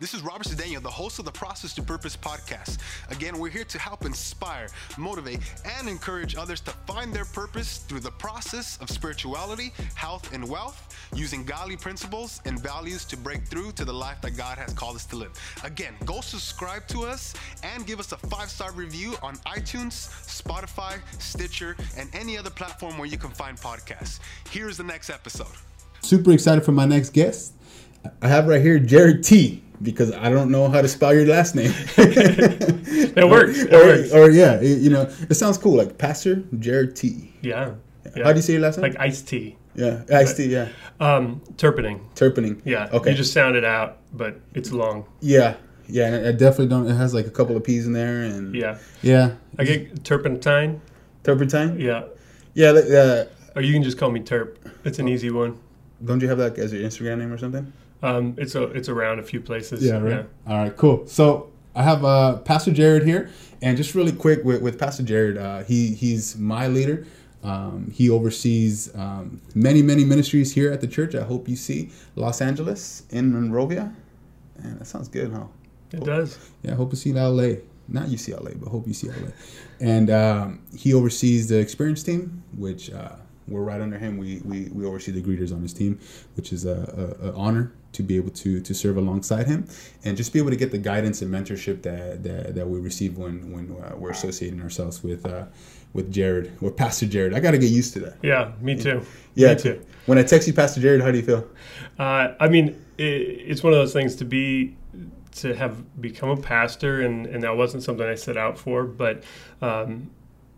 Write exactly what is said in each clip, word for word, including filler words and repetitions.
This is Robert Sedaniel, the host of the Process to Purpose podcast. Again, we're here to help inspire, motivate, and encourage others to find their purpose through the process of spirituality, health, and wealth, using godly principles and values to break through to the life that God has called us to live. Again, go subscribe to us and give us a five-star review on iTunes, Spotify, Stitcher, and any other platform where you can find podcasts. Here's the next episode. Super excited for my next guest. I have right here Jared T. Because I don't know how to spell your last name. It works. It or, works. Or, or yeah, it, you know, it sounds cool. Like Pastor Jared T. Yeah. yeah. How do you say your last name? Like Ice T. Yeah, Ice T. Yeah. Um, Turpening. Turpening. Yeah. Okay. You just sound it out, but it's long. Yeah. Yeah. I definitely don't. It has like a couple of P's in there, and yeah. Yeah. I get turpentine. Turpentine. Yeah. Yeah. Uh, or you can just call me Turp. It's an oh, easy one. Don't you have that as your Instagram name or something? Um, it's a, it's around a few places. Yeah, right. Yeah. All right, cool. So I have uh, Pastor Jared here, and just really quick with, with Pastor Jared, uh, he he's my leader. Um, he oversees um, many many ministries here at the church. I hope you see Los Angeles in Monrovia, and that sounds good, huh? It hope, does. Yeah, I hope you see L A, not U C L A, but hope you see L A. And um, he oversees the experience team, which uh, we're right under him. We we we oversee the greeters on his team, which is a, a, a honor to be able to to serve alongside him, and just be able to get the guidance and mentorship that that, that we receive when when uh, we're associating ourselves with uh, with Jared, with Pastor Jared. I got to get used to that. Yeah, me too. Yeah, me too. When I text you, Pastor Jared, how do you feel? Uh, I mean, it, it's one of those things to be to have become a pastor, and and that wasn't something I set out for, but um,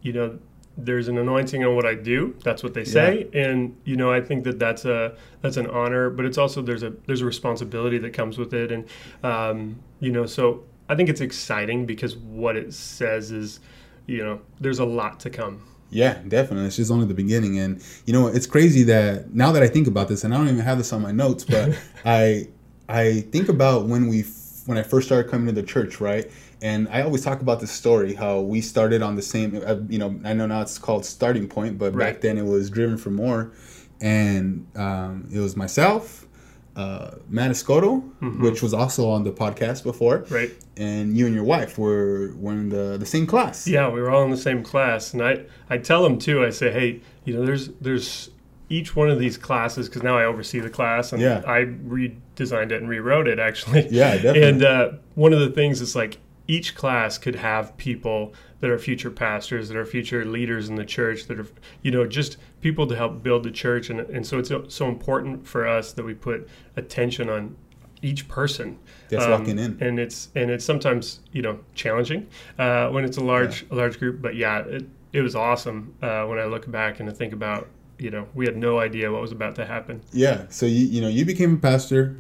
you know. There's an anointing on what I do. That's what they say, yeah. And you know, I think that that's a that's an honor, but it's also there's a there's a responsibility that comes with it, and um, you know, so I think it's exciting because what it says is, you know, there's a lot to come. Yeah, definitely. It's just only the beginning, and you know, it's crazy that now that I think about this, and I don't even have this on my notes, but I I think about when we when I first started coming to the church, right? And I always talk about this story, how we started on the same, you know, I know now it's called Starting Point, but right. Back then it was Driven for More. And um, it was myself, uh, Matt Escoto, mm-hmm. which was also on the podcast before. Right. And you and your wife were, were in the, the same class. Yeah, we were all in the same class. And I, I tell them, too, I say, hey, you know, there's there's each one of these classes, because now I oversee the class, and yeah. I redesigned it and rewrote it, actually. Yeah, definitely. And uh, one of the things is like, each class could have people that are future pastors, that are future leaders in the church, that are, you know, just people to help build the church. And, and so it's so important for us that we put attention on each person that's um, walking in. And it's and it's sometimes, you know, challenging uh, when it's a large, yeah. a large group. But yeah, it, it was awesome uh, when I look back and I think about, you know, we had no idea what was about to happen. Yeah. So, you, you know, you became a pastor,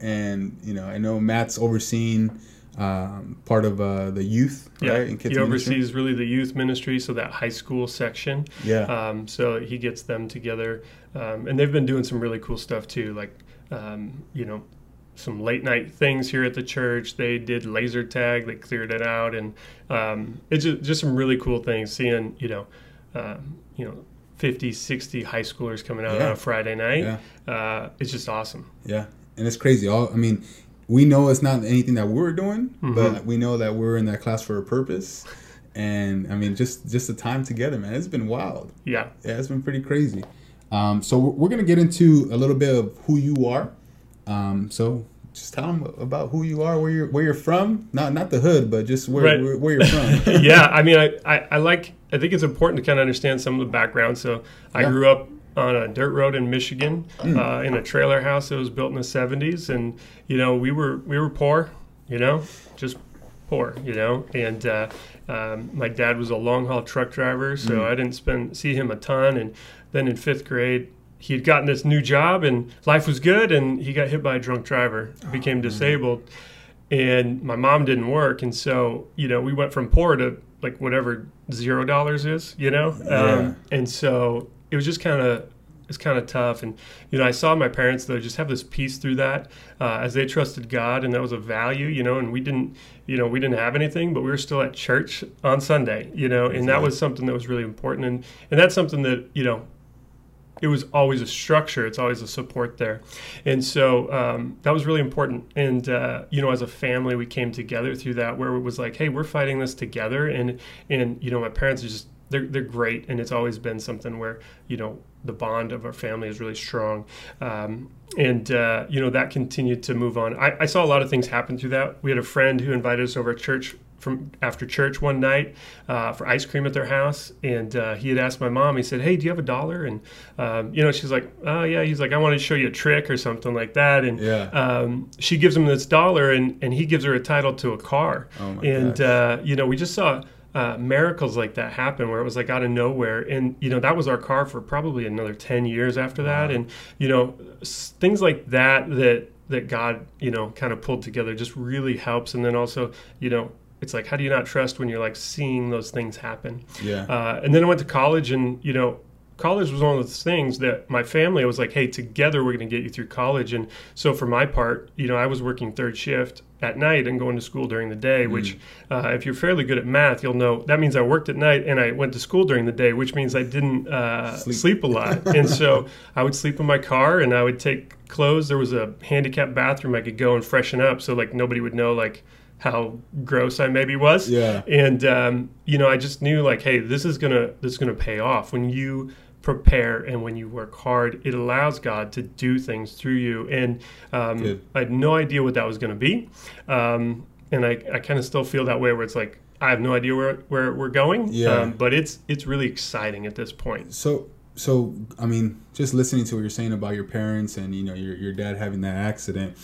and, you know, I know Matt's overseeing Um, part of uh, the youth, yeah. right? In kids he oversees ministry. Really the youth ministry, so that high school section. Yeah. Um, so he gets them together, um, and they've been doing some really cool stuff too, like um, you know, some late night things here at the church. They did laser tag, they cleared it out, and um, it's just, just some really cool things. Seeing you know, uh, you know. fifty, sixty high schoolers coming out yeah. on a Friday night, yeah. uh, it's just awesome. Yeah, and it's crazy. All I mean. We know it's not anything that we're doing, mm-hmm. but we know that we're in that class for a purpose. And I mean, just, just the time together, man, it's been wild. Yeah. Yeah, it's been pretty crazy. Um, so we're going to get into a little bit of who you are. Um, so just tell them about who you are, where you're, where you're from. Not, not the hood, but just where, right. where, where you're from. Yeah. I mean, I, I, I like, I think it's important to kind of understand some of the background. So I yeah. grew up on a dirt road in Michigan, uh, in a trailer house that was built in the seventies, and you know we were we were poor, you know, just poor, you know. And uh, um, my dad was a long haul truck driver, so mm. I didn't spend see him a ton. And then in fifth grade, he had gotten this new job, and life was good. And he got hit by a drunk driver, became oh, disabled, and my mom didn't work, and so you know we went from poor to like whatever zero dollars is, you know. Yeah. Um, and so. It was just kind of, it's kind of tough. And, you know, I saw my parents, though, just have this peace through that uh, as they trusted God. And that was a value, you know, and we didn't, you know, we didn't have anything, but we were still at church on Sunday, you know, and exactly. that was something that was really important. And, and that's something that, you know, it was always a structure. It's always a support there. And so um, that was really important. And, uh, you know, as a family, we came together through that, where it was like, hey, we're fighting this together. And, and you know, my parents are just, they're, they're great. And it's always been something where, you know, the bond of our family is really strong. Um, and, uh, you know, that continued to move on. I, I saw a lot of things happen through that. We had a friend who invited us over to church from after church one night uh, for ice cream at their house. And uh, he had asked my mom, he said, hey, do you have a dollar? And, um, you know, she's like, oh, yeah. He's like, I want to show you a trick or something like that. And yeah. um, she gives him this dollar and, and he gives her a title to a car. Oh my and, uh, you know, we just saw Uh, miracles like that happen, where it was like out of nowhere. And, you know, that was our car for probably another ten years after that. And, you know, s- things like that, that, that God, you know, kind of pulled together just really helps. And then also, you know, it's like, how do you not trust when you're like seeing those things happen? Yeah. Uh, and then I went to college, and, you know, college was one of those things that my family was like, hey, together we're going to get you through college. And so for my part, you know, I was working third shift at night and going to school during the day, which uh, if you're fairly good at math, you'll know that means I worked at night and I went to school during the day, which means I didn't uh, sleep. sleep a lot. And so I would sleep in my car and I would take clothes. There was a handicapped bathroom I could go and freshen up, so like nobody would know like how gross I maybe was. Yeah. And, um, you know, I just knew like, hey, this is going to this is going to pay off. When you prepare and when you work hard, it allows God to do things through you. And um, I had no idea what that was going to be. Um, and I, I kind of still feel that way, where it's like, I have no idea where, where we're going. Yeah. Um, but it's it's really exciting at this point. So, so I mean, just listening to what you're saying about your parents and, you know, your, your dad having that accident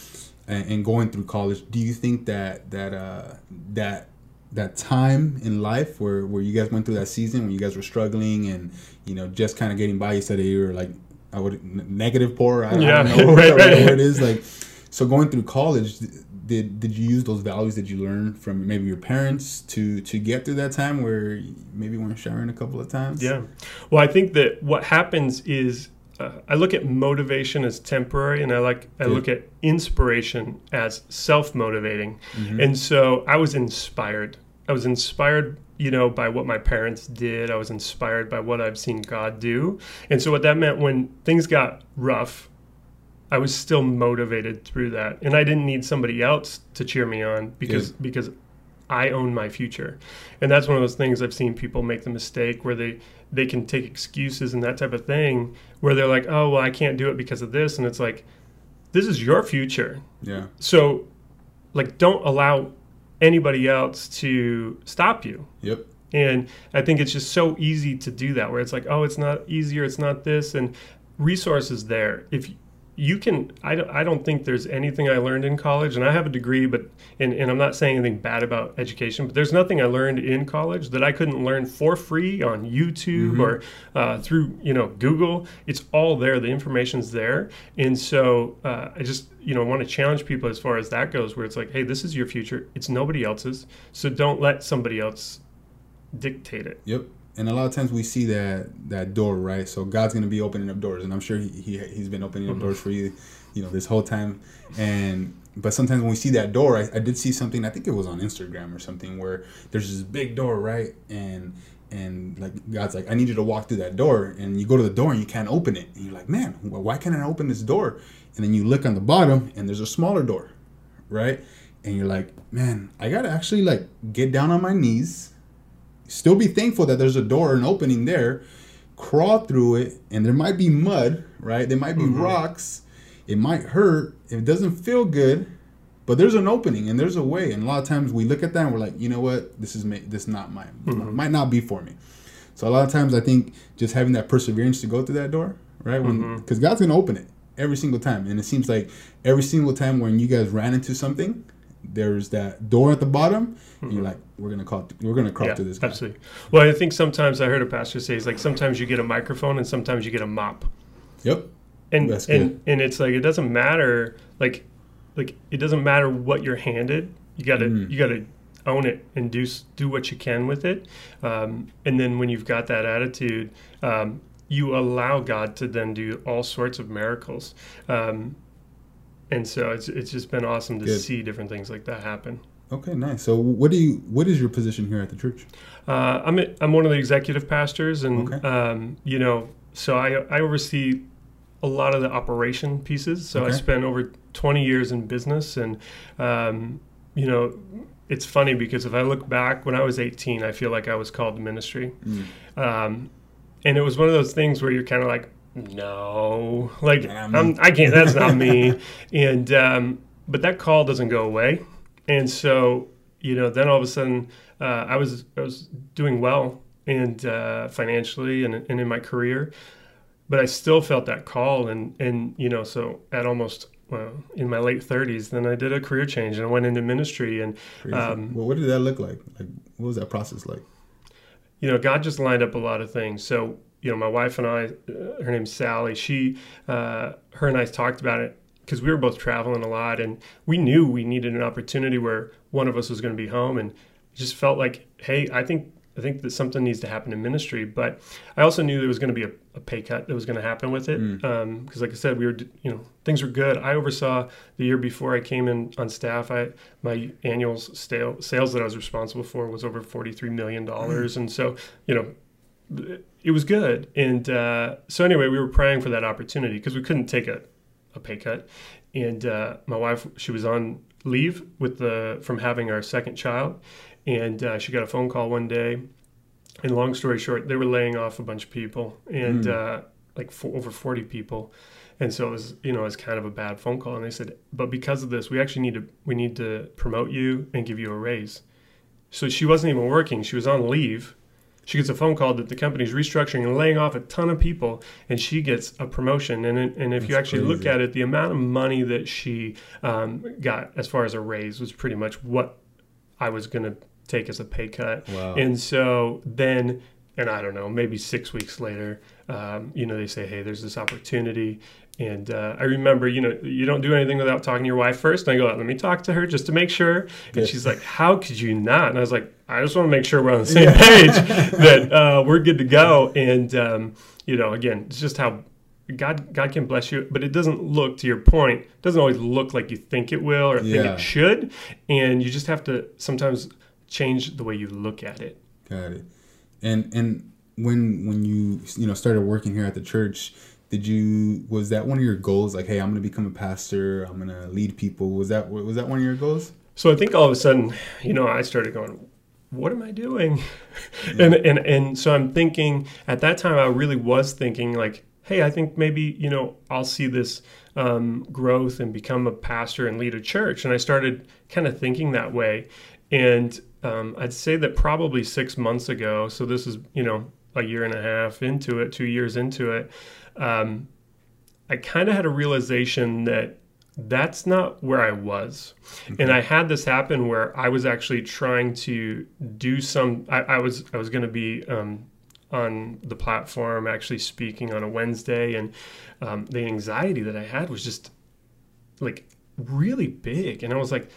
and, and going through college, do you think that that uh, that that time in life where, where you guys went through that season when you guys were struggling and, you know, just kind of getting by, you said that you were like, I would negative poor. I, yeah. I don't know right, right. where it is. Like, so going through college, did, did you use those values that you learned from maybe your parents to, to get through that time where you maybe weren't showering a couple of times? Yeah. Well, I think that what happens is, Uh, I look at motivation as temporary, and I like I yeah. look at inspiration as self-motivating. Mm-hmm. And so I was inspired. I was inspired, you know, by what my parents did. I was inspired by what I've seen God do. And so what that meant, when things got rough, I was still motivated through that. And I didn't need somebody else to cheer me on, because yeah. because I own my future. And that's one of those things I've seen people make the mistake where they, they can take excuses and that type of thing, where they're like, oh, well, I can't do it because of this. And it's like, this is your future. Yeah. So, like, don't allow anybody else to stop you. Yep. And I think it's just so easy to do that, where it's like, oh, it's not easier, it's not this. And resources there. If you can, I don't, I don't think there's anything I learned in college, and I have a degree, but, and, and I'm not saying anything bad about education, but there's nothing I learned in college that I couldn't learn for free on YouTube mm-hmm. or uh, through, you know, Google. It's all there. The information's there. And so uh, I just, you know, want to challenge people as far as that goes, where it's like, hey, this is your future. It's nobody else's. So don't let somebody else dictate it. Yep. And a lot of times we see that that door, right? So God's going to be opening up doors, and I'm sure he, he he's been opening up doors for you, you know, this whole time. And but sometimes when we see that door, I, I did see something. I think it was on Instagram or something, where there's this big door, right? And and like God's like, I need you to walk through that door. And you go to the door and you can't open it. And you're like, man, well, why can't I open this door? And then you look on the bottom and there's a smaller door, right? And you're like, man, I gotta actually like get down on my knees. Still be thankful that there's a door, an opening there, crawl through it, and there might be mud, right? There might be mm-hmm. rocks. It might hurt. It doesn't feel good, but there's an opening and there's a way. And a lot of times we look at that and we're like, you know what? This is ma- this not my mm-hmm. might not be for me. So a lot of times I think just having that perseverance to go through that door, right? When, 'cause mm-hmm. God's going to open it every single time. And it seems like every single time when you guys ran into something, there's that door at the bottom, and you're like, we're gonna call, we're gonna crawl yeah, through this guy. Absolutely. Well, I think sometimes I heard a pastor say, it's like sometimes you get a microphone and sometimes you get a mop. Yep. And That's and good. and it's like it doesn't matter, like like it doesn't matter what you're handed. You gotta mm. you gotta own it and do do what you can with it. Um, and then when you've got that attitude, um, you allow God to then do all sorts of miracles. Um, And so it's it's just been awesome to Good. see different things like that happen. Okay, nice. So what do you what is your position here at the church? Uh, I'm a, I'm one of the executive pastors, and okay. um, you know, So I, I oversee a lot of the operation pieces. So okay. I spent over twenty years in business, and um, you know, it's funny because if I look back when I was eighteen, I feel like I was called to ministry. Mm. Um, and it was one of those things where you're kind of like, no, like um. I'm, I can't, that's not me. And, um, but that call doesn't go away. And so, you know, then all of a sudden, uh, I was, I was doing well and, uh, financially and, and in my career, but I still felt that call. And, and, you know, so at almost, well, in my late thirties, then I did a career change and I went into ministry. And, um, well, what did that look like? Like, what was that process like? You know, God just lined up a lot of things. So, you know, my wife and I, uh, her name's Sally, she, uh, her and I talked about it because we were both traveling a lot, and we knew we needed an opportunity where one of us was going to be home, and just felt like, hey, I think, I think that something needs to happen in ministry. But I also knew there was going to be a, a pay cut that was going to happen with it. Mm. Um, because like I said, we were, you know, things were good. I oversaw the year before I came in on staff, I, my annual stale, sales that I was responsible for was over forty-three million dollars. Mm. And so, you know, it was good. And, uh, so anyway, we were praying for that opportunity because we couldn't take a, a pay cut. And, uh, my wife, she was on leave with the, from having our second child. And uh, she got a phone call one day, and long story short, they were laying off a bunch of people, and mm. uh, like for, over forty people. And so it was, you know, it was kind of a bad phone call. And they said, but because of this, we actually need to, we need to promote you and give you a raise. So she wasn't even working. She was on leave. She gets a phone call that the company's restructuring and laying off a ton of people, and she gets a promotion. And it, and if That's you actually crazy. Look at it, the amount of money that she um, got as far as a raise was pretty much what I was going to take as a pay cut. Wow. And so then, and I don't know, maybe six weeks later, um, you know, they say, hey, there's this opportunity. And uh, I remember, you know, you don't do anything without talking to your wife first. And I go, let me talk to her just to make sure. And yes. she's like, how could you not? And I was like, I just want to make sure we're on the same yeah. page, that uh, we're good to go. And, um, you know, again, it's just how God God can bless you, but it doesn't look, to your point, doesn't always look like you think it will or yeah. think it should. And you just have to sometimes change the way you look at it. Got it. And and when when you you know started working here at the church, did you was that one of your goals? Like, hey, I'm going to become a pastor. I'm going to lead people. Was that was that one of your goals? So I think all of a sudden, you know, I started going, what am I doing? Yeah. And and and so I'm thinking at that time, I really was thinking like, hey, I think maybe, you know, I'll see this um, growth and become a pastor and lead a church. And I started kind of thinking that way. And um, I'd say that probably six months ago, so this is, you know, a year and a half into it, two years into it, um, I kind of had a realization that that's not where I was. Mm-hmm. And I had this happen where I was actually trying to do some, I, I was I was going to be um on the platform actually speaking on a Wednesday, and um, the anxiety that I had was just like really big, and I was like,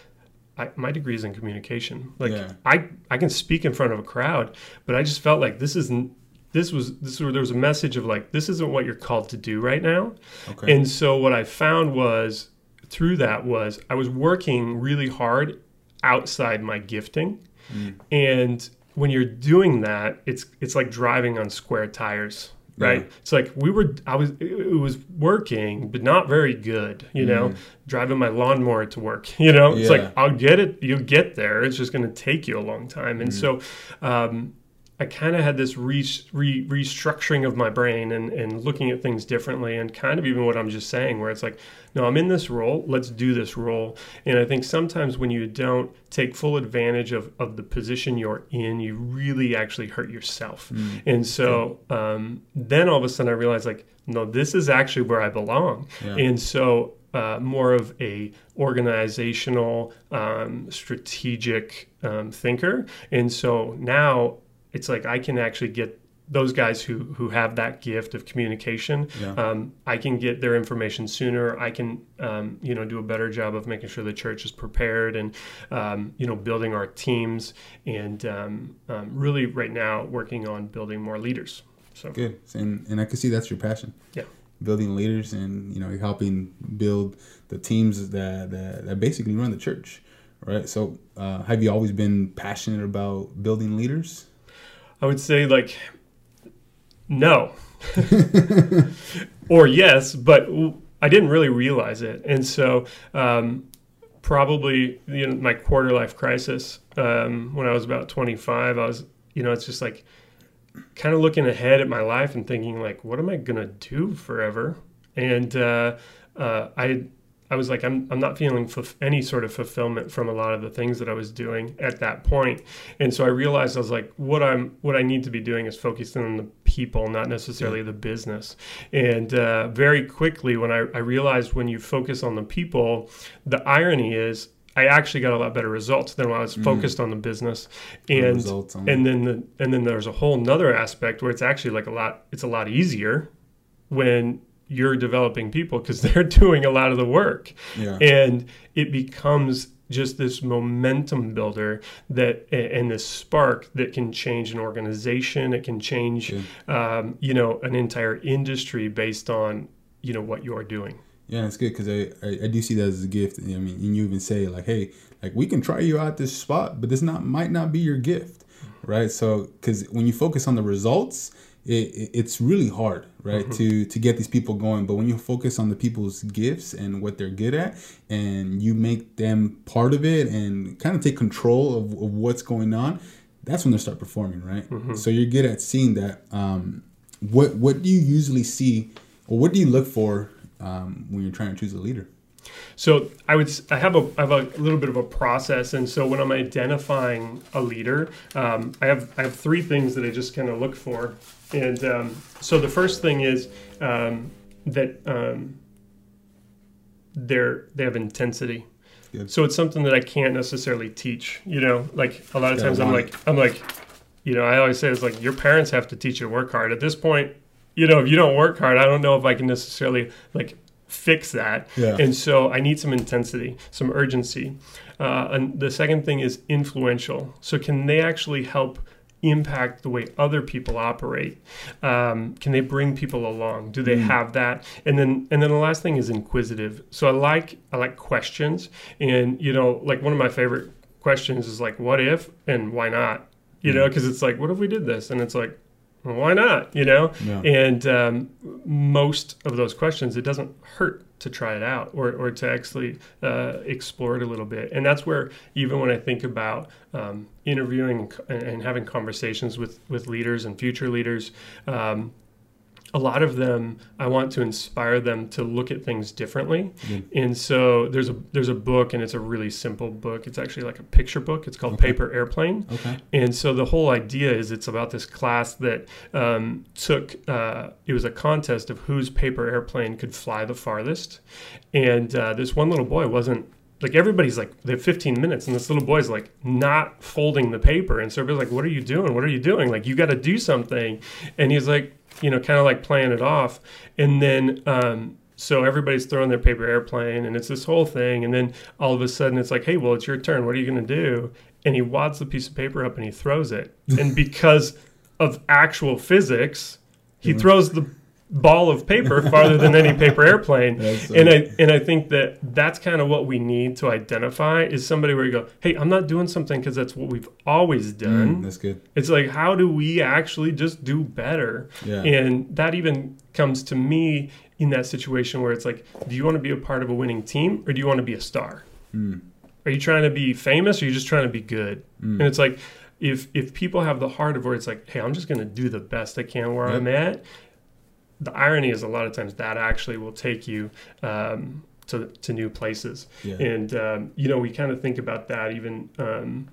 I, my degree is in communication, like yeah. I I can speak in front of a crowd, but I just felt like this isn't this was this where there was a message of like, this isn't what you're called to do right now. Okay. And so what I found was through that was I was working really hard outside my gifting. Mm. And when you're doing that, it's it's like driving on square tires, right? Yeah. It's like we were, I was, it was working, but not very good, you mm. know, driving my lawnmower to work, you know, yeah. it's like, I'll get it, you'll get there. It's just going to take you a long time. And mm. so um, I kind of had this re, re, restructuring of my brain and, and looking at things differently, and kind of even what I'm just saying, where it's like, no, I'm in this role, let's do this role. And I think sometimes when you don't take full advantage of, of the position you're in, you really actually hurt yourself. Mm. And so um, then all of a sudden I realized like, no, this is actually where I belong. Yeah. And so uh, more of a organizational, um, strategic um, thinker. And so now it's like I can actually get those guys who who have that gift of communication. Yeah. Um, I can get their information sooner. I can um, you know do a better job of making sure the church is prepared and um, you know building our teams, and um, um, really right now working on building more leaders. So good, and and I can see that's your passion. Yeah, building leaders, and you know you're helping build the teams that that, that basically run the church, right? So uh, have you always been passionate about building leaders? I would say, like, no. Or yes, but I didn't really realize it. And so um, probably, you know, my quarter life crisis, um, when I was about twenty-five, I was, you know, it's just like kind of looking ahead at my life and thinking like, what am I going to do forever? And uh, uh, I I was like, I'm I'm not feeling f- any sort of fulfillment from a lot of the things that I was doing at that point. And so I realized I was like, what I'm what I need to be doing is focusing on the people, not necessarily yeah. the business. And uh, very quickly, when I, I realized when you focus on the people, the irony is I actually got a lot better results than when I was mm. focused on the business. And results, um. and then the, and then there's a whole nother aspect where it's actually like a lot it's a lot easier when you're developing people because they're doing a lot of the work. Yeah. And it becomes just this momentum builder that, and this spark that can change an organization. It can change, yeah. um, you know, an entire industry based on, you know, what you're doing. Yeah, it's good because I, I, I do see that as a gift. I mean, and you even say like, hey, like we can try you out this spot, but this not might not be your gift, right? So because when you focus on the results, It, it's really hard, right, mm-hmm. to to get these people going. But when you focus on the people's gifts and what they're good at, and you make them part of it and kind of take control of, of what's going on, that's when they start performing, right? Mm-hmm. So you're good at seeing that. Um, what what do you usually see, or what do you look for um, when you're trying to choose a leader? So I would I have a I have a little bit of a process, and so when I'm identifying a leader, um, I have I have three things that I just kind of look for, and um, so the first thing is um, that um, they're they have intensity. Good. So it's something that I can't necessarily teach. You know, like a lot of times I'm like I'm like, you know, I always say it's like your parents have to teach you to work hard. At this point, you know, if you don't work hard, I don't know if I can necessarily like. fix that. Yeah. And so I need some intensity, some urgency. Uh, and the second thing is influential. So can they actually help impact the way other people operate? Um, can they bring people along? Do they mm. have that? And then and then the last thing is inquisitive. So I like I like questions. And, you know, like one of my favorite questions is like, what if and why not? You mm. know, because it's like, what if we did this? And it's like, well, why not? You know, yeah. and um, most of those questions, it doesn't hurt to try it out or, or to actually uh, explore it a little bit. And that's where even when I think about um, interviewing and, and having conversations with, with leaders and future leaders, um, a lot of them, I want to inspire them to look at things differently. Mm. And so there's a there's a book, and it's a really simple book. It's actually like a picture book. It's called okay. Paper Airplane. Okay. And so the whole idea is it's about this class that um, took, uh, it was a contest of whose paper airplane could fly the farthest. And uh, this one little boy wasn't, like everybody's like, they have fifteen minutes, and this little boy's like not folding the paper. And so everybody's like, what are you doing? What are you doing? Like, you got to do something. And he's like, you know, kind of like playing it off. And then, um, so everybody's throwing their paper airplane, and it's this whole thing. And then all of a sudden it's like, hey, well, it's your turn. What are you going to do? And he wads the piece of paper up and he throws it. And because of actual physics, he mm-hmm. throws the ball of paper farther than any paper airplane. That's and I and I think that that's kind of what we need to identify is somebody where you go, hey, I'm not doing something because that's what we've always done. Mm, that's good. It's like, how do we actually just do better? Yeah. And that even comes to me in that situation where it's like, do you want to be a part of a winning team, or do you want to be a star? Mm. Are you trying to be famous, or are you just trying to be good? Mm. And it's like, if if people have the heart of where it's like, hey, I'm just going to do the best I can where yep. I'm at. The irony is a lot of times that actually will take you um, to to new places. Yeah. And, um, you know, we kind of think about that even, um,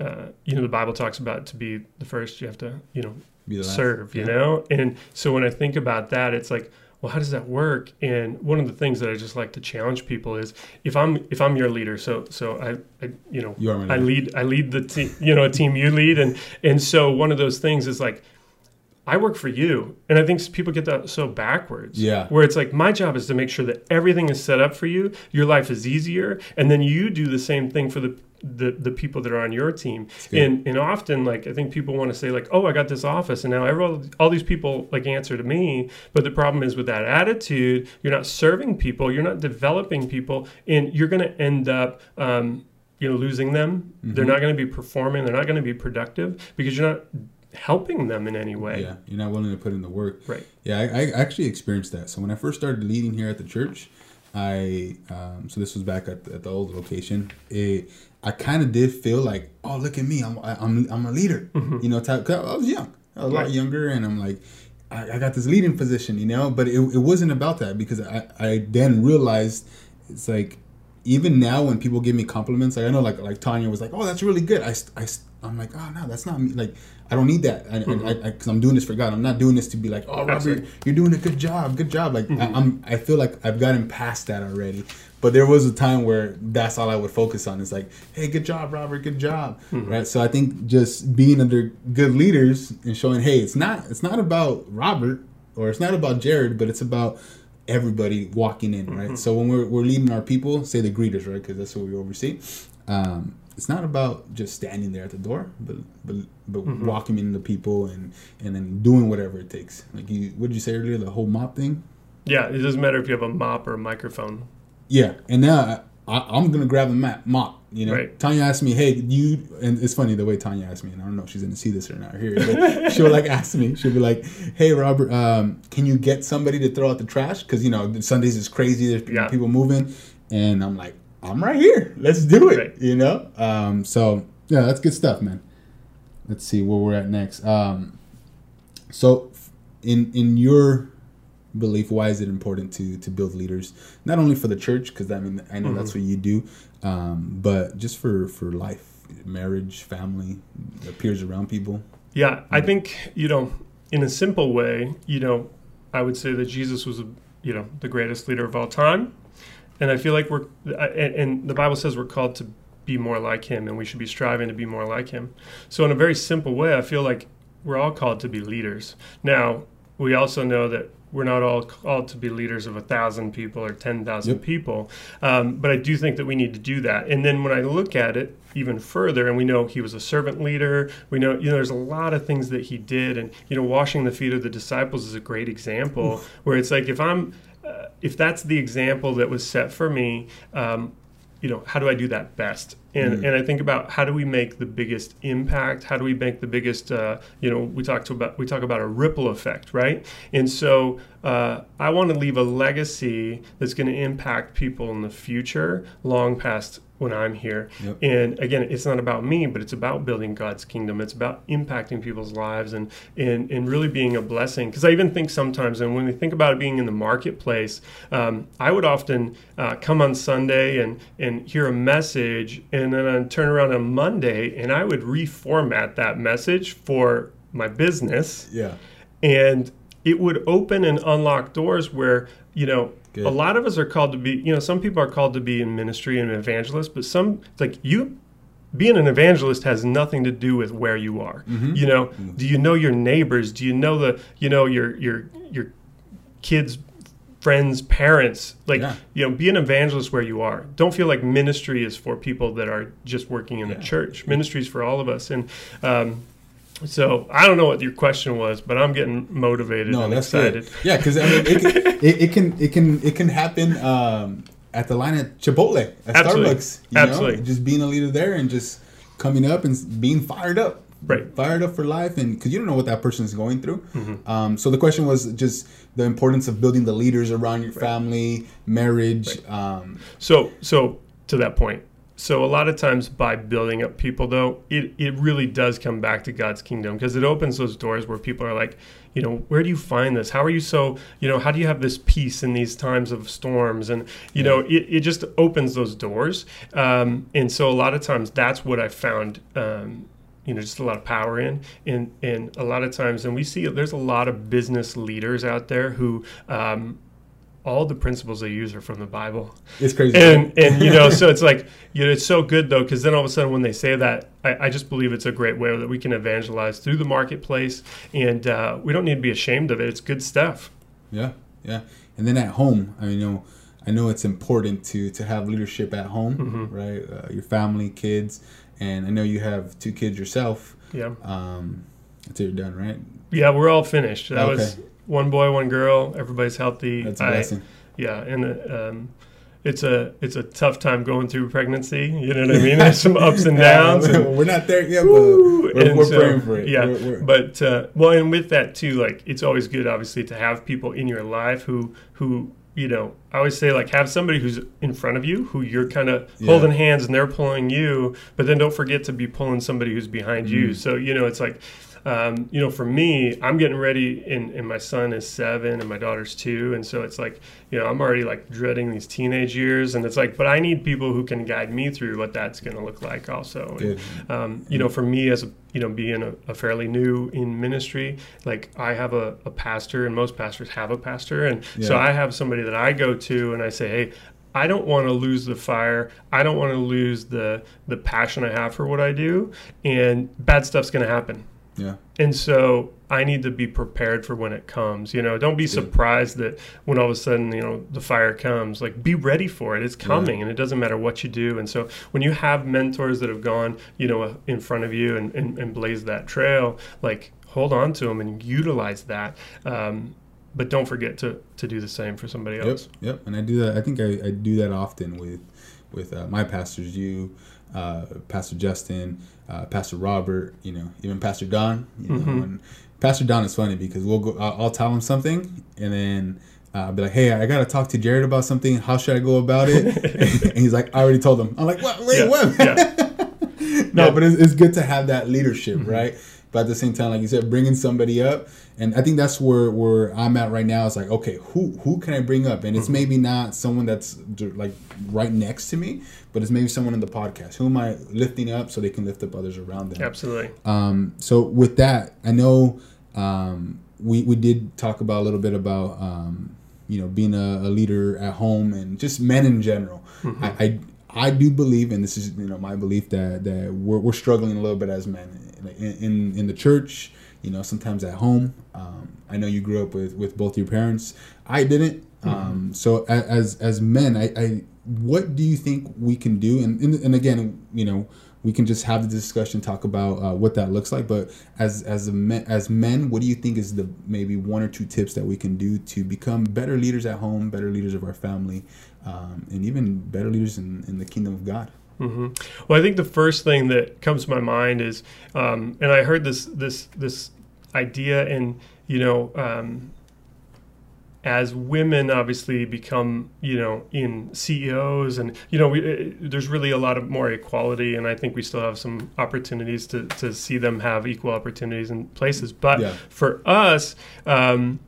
uh, you know, the Bible talks about to be the first, you have to, you know, serve, yeah. you know. And so when I think about that, it's like, well, how does that work? And one of the things that I just like to challenge people is if I'm if I'm your leader, so so I, I you know, you I lead I lead the team, you know, a team you lead. And, and so one of those things is like, I work for you. And I think people get that so backwards. Yeah. Where it's like, my job is to make sure that everything is set up for you, your life is easier, and then you do the same thing for the the, the people that are on your team. And and often, like, I think people want to say, like, oh, I got this office, and now everyone, all these people, like, answer to me. But the problem is with that attitude, you're not serving people, you're not developing people, and you're going to end up... Um, you know, losing them. Mm-hmm. They're not going to be performing. They're not going to be productive because you're not helping them in any way. Yeah, you're not willing to put in the work. Right. Yeah, I, I actually experienced that. So when I first started leading here at the church, I um, so this was back at the, at the old location. It, I kind of did feel like, oh, look at me, I'm I'm I'm a leader, mm-hmm. you know. Type, 'cause I was young, I was right. a lot younger, and I'm like, I, I got this leading position, you know. But it it wasn't about that, because I I then realized it's like, even now when people give me compliments, like I know like like Tanya was like, oh, that's really good. I I I'm like, oh no, that's not me. Like, I don't need that. I, mm-hmm. I, I, cause I'm doing this for God. I'm not doing this to be like, oh, Robert, you're, you're doing a good job. Good job. Like, mm-hmm. I, I'm, I feel like I've gotten past that already. But there was a time where that's all I would focus on. It's like, hey, good job, Robert. Good job. Mm-hmm. Right. So I think just being under good leaders and showing, hey, it's not, it's not about Robert or it's not about Jared, but it's about everybody walking in. Right. Mm-hmm. So when we're, we're leading our people, say the greeters, right? Cause that's what we oversee. Um, It's not about just standing there at the door, but but, but mm-hmm. welcoming the people and, and then doing whatever it takes. Like, you, what did you say earlier, the whole mop thing? Yeah, it doesn't matter if you have a mop or a microphone. Yeah, and now I, I, I'm going to grab a map, mop. You know, right. Tanya asked me, hey, you, and it's funny the way Tanya asked me, and I don't know if she's going to see this or not, or hear it, but she'll like ask me, she'll be like, hey, Robert, um, can you get somebody to throw out the trash? Because, you know, Sundays is crazy, there's yeah. people moving, and I'm like, I'm right here. Let's do it. Right. You know? Um, so, yeah, that's good stuff, man. Let's see where we're at next. Um, so, in in your belief, why is it important to to build leaders? Not only for the church, because I mean, I know mm-hmm. that's what you do, um, but just for, for life, marriage, family, the peers around people? Yeah, I think, you know, in a simple way, you know, I would say that Jesus was, a, you know, the greatest leader of all time. And I feel like we're, and the Bible says we're called to be more like him, and we should be striving to be more like him. So in a very simple way, I feel like we're all called to be leaders. Now, we also know that we're not all called to be leaders of a thousand people or ten thousand yep. people, um, but I do think that we need to do that. And then when I look at it even further, and we know he was a servant leader, we know, you know, there's a lot of things that he did, and, you know, washing the feet of the disciples is a great example, Oof. where it's like, if I'm, Uh, if that's the example that was set for me, um, you know, how do I do that best? And mm-hmm. and I think about, how do we make the biggest impact? How do we make the biggest, uh, you know, we talk to about we talk about a ripple effect, right? And so uh, I want to leave a legacy that's going to impact people in the future, long past when I'm here. Yep. And again, it's not about me, but it's about building God's kingdom. It's about impacting people's lives and and, and really being a blessing. Because I even think sometimes, and when we think about it being in the marketplace, um, I would often uh, come on Sunday and, and hear a message, and then I'd turn around on Monday, and I would reformat that message for my business. Yeah. And it would open and unlock doors where, you know, Good. a lot of us are called to be, you know, some people are called to be in ministry and evangelist, but some, it's like, you being an evangelist has nothing to do with where you are. Mm-hmm. You know, mm-hmm. do you know your neighbors? Do you know the, you know, your, your, your kids, friends, parents? Like, yeah. you know, be an evangelist where you are. Don't feel like ministry is for people that are just working in yeah. the church. Ministry is for all of us. And, um, so I don't know what your question was, but I'm getting motivated no, and that's excited. Good. Yeah, because I mean, it can, it, it can it can it can happen um, at the line at Chipotle, at Absolutely. Starbucks. You Absolutely, know? Just being a leader there and just coming up and being fired up, right? Fired up for life, and because you don't know what that person is going through. Mm-hmm. Um, so the question was just the importance of building the leaders around your right. family, marriage. Right. Um, so so to that point. So a lot of times by building up people, though, it, it really does come back to God's kingdom, because it opens those doors where people are like, you know, where do you find this? How are you so, you know, how do you have this peace in these times of storms? And, you yeah. know, it, it just opens those doors. Um, and so a lot of times that's what I found, um, you know, just a lot of power in. And, and a lot of times, and we see there's a lot of business leaders out there who, um, all the principles they use are from the Bible. It's crazy. And, and you know, so it's like, you know, it's so good, though, because then all of a sudden when they say that, I, I just believe it's a great way that we can evangelize through the marketplace, and uh, we don't need to be ashamed of it. It's good stuff. Yeah, yeah. And then at home, I know I know it's important to, to have leadership at home, mm-hmm. right? Uh, your family, kids, and I know you have two kids yourself. Yeah. Um, until you're done, right? Yeah, we're all finished. That okay. was... One boy, one girl. Everybody's healthy. That's a blessing. I, yeah, and um, it's a it's a tough time going through pregnancy. You know what I mean? There's some ups and downs. And, we're not there yet, but we're, we're so, praying for it. Yeah, we're, we're. but uh, well, and with that too, like it's always good, obviously, to have people in your life who who. You know, I always say, like, have somebody who's in front of you, who you're kind of yeah. holding hands and they're pulling you, but then don't forget to be pulling somebody who's behind mm-hmm. you. So, you know, it's like, um, you know, for me, I'm getting ready and, and my son is seven and my daughter's two. And so it's like, you know, I'm already like dreading these teenage years. And it's like, but I need people who can guide me through what that's going to look like also. And, um, you know, for me as a, you know, being a, a fairly new in ministry, like I have a, a pastor and most pastors have a pastor. And yeah. so I have somebody that I go to and I say, hey, I don't want to lose the fire. I don't want to lose the, the passion I have for what I do. And bad stuff's going to happen. Yeah. And so I need to be prepared for when it comes. You know, don't be surprised that when all of a sudden, you know, the fire comes, like be ready for it. It's coming yeah. and it doesn't matter what you do. And so when you have mentors that have gone, you know, in front of you and, and, and blazed that trail, like hold on to them and utilize that. Um, but don't forget to, to do the same for somebody else. Yep. Yep. And I do that. I think I, I do that often with, with uh, my pastors, you, uh, Pastor Justin, Uh, Pastor Robert, you know, even Pastor Don. You know, mm-hmm. and Pastor Don is funny because we'll go. I'll, I'll tell him something, and then uh, I'll be like, "Hey, I gotta talk to Jared about something. How should I go about it?" And he's like, "I already told him." I'm like, "What? Wait, yeah. what?" Yeah. no, yeah. But it's, it's good to have that leadership, mm-hmm. right? But at the same time, like you said, bringing somebody up, and I think that's where where I'm at right now. It's like, okay, who who can I bring up? And it's mm-hmm. maybe not someone that's like right next to me, but it's maybe someone in the podcast. Who am I lifting up so they can lift up others around them? Absolutely. Um, so with that, I know um, we we did talk about a little bit about um, you know being a, a leader at home and just men in general. Mm-hmm. I, I I do believe, and this is you know my belief that that we're, we're struggling a little bit as men in, in in the church, you know, sometimes at home. Um, I know you grew up with, with both your parents. I didn't. Mm-hmm. Um, so as as men, I, I what do you think we can do? And, and and again, you know, we can just have the discussion, talk about uh, what that looks like. But as as a men, as men, what do you think is the maybe one or two tips that we can do to become better leaders at home, better leaders of our family? Um, and even better leaders in, in the kingdom of God. Mm-hmm. Well, I think the first thing that comes to my mind is, um, and I heard this this this idea, and you know, um, as women obviously become, you know, in C E Os, and you know, we, uh, there's really a lot of more equality, and I think we still have some opportunities to to see them have equal opportunities in places. But yeah. for us. Um,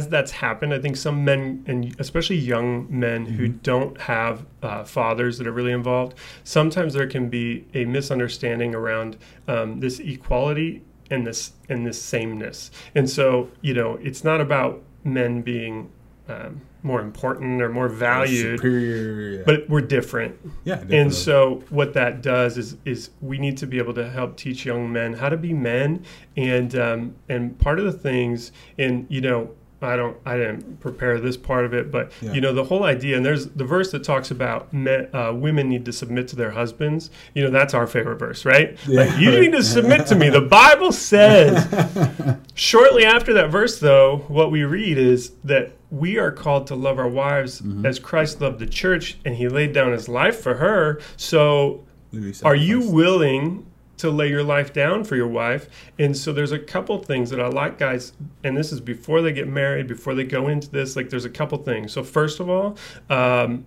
As that's happened, I think some men, and especially young men who mm-hmm. don't have uh, fathers that are really involved, sometimes there can be a misunderstanding around um, this equality and this and this sameness. And so, you know, it's not about men being um, more important or more valued, superior, yeah. but we're different. Yeah, definitely. And so what that does is is we need to be able to help teach young men how to be men, and um, and part of the things, and you know. I don't. I didn't prepare this part of it, but yeah. you know the whole idea. And there's the verse that talks about men, uh, women need to submit to their husbands. You know that's our favorite verse, right? Yeah. Like you need to submit to me. The Bible says. Shortly after that verse, though, what we read is that we are called to love our wives mm-hmm. as Christ loved the church, and He laid down His life for her. So, are you willing to lay your life down for your wife? And so there's a couple things that I like guys, and this is before they get married, before they go into this, like there's a couple things. So first of all, um,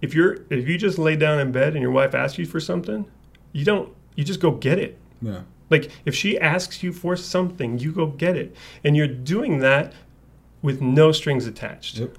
if you're, if you just lay down in bed and your wife asks you for something, you don't, you just go get it. Yeah. Like if she asks you for something, you go get it. And you're doing that with no strings attached. Yep.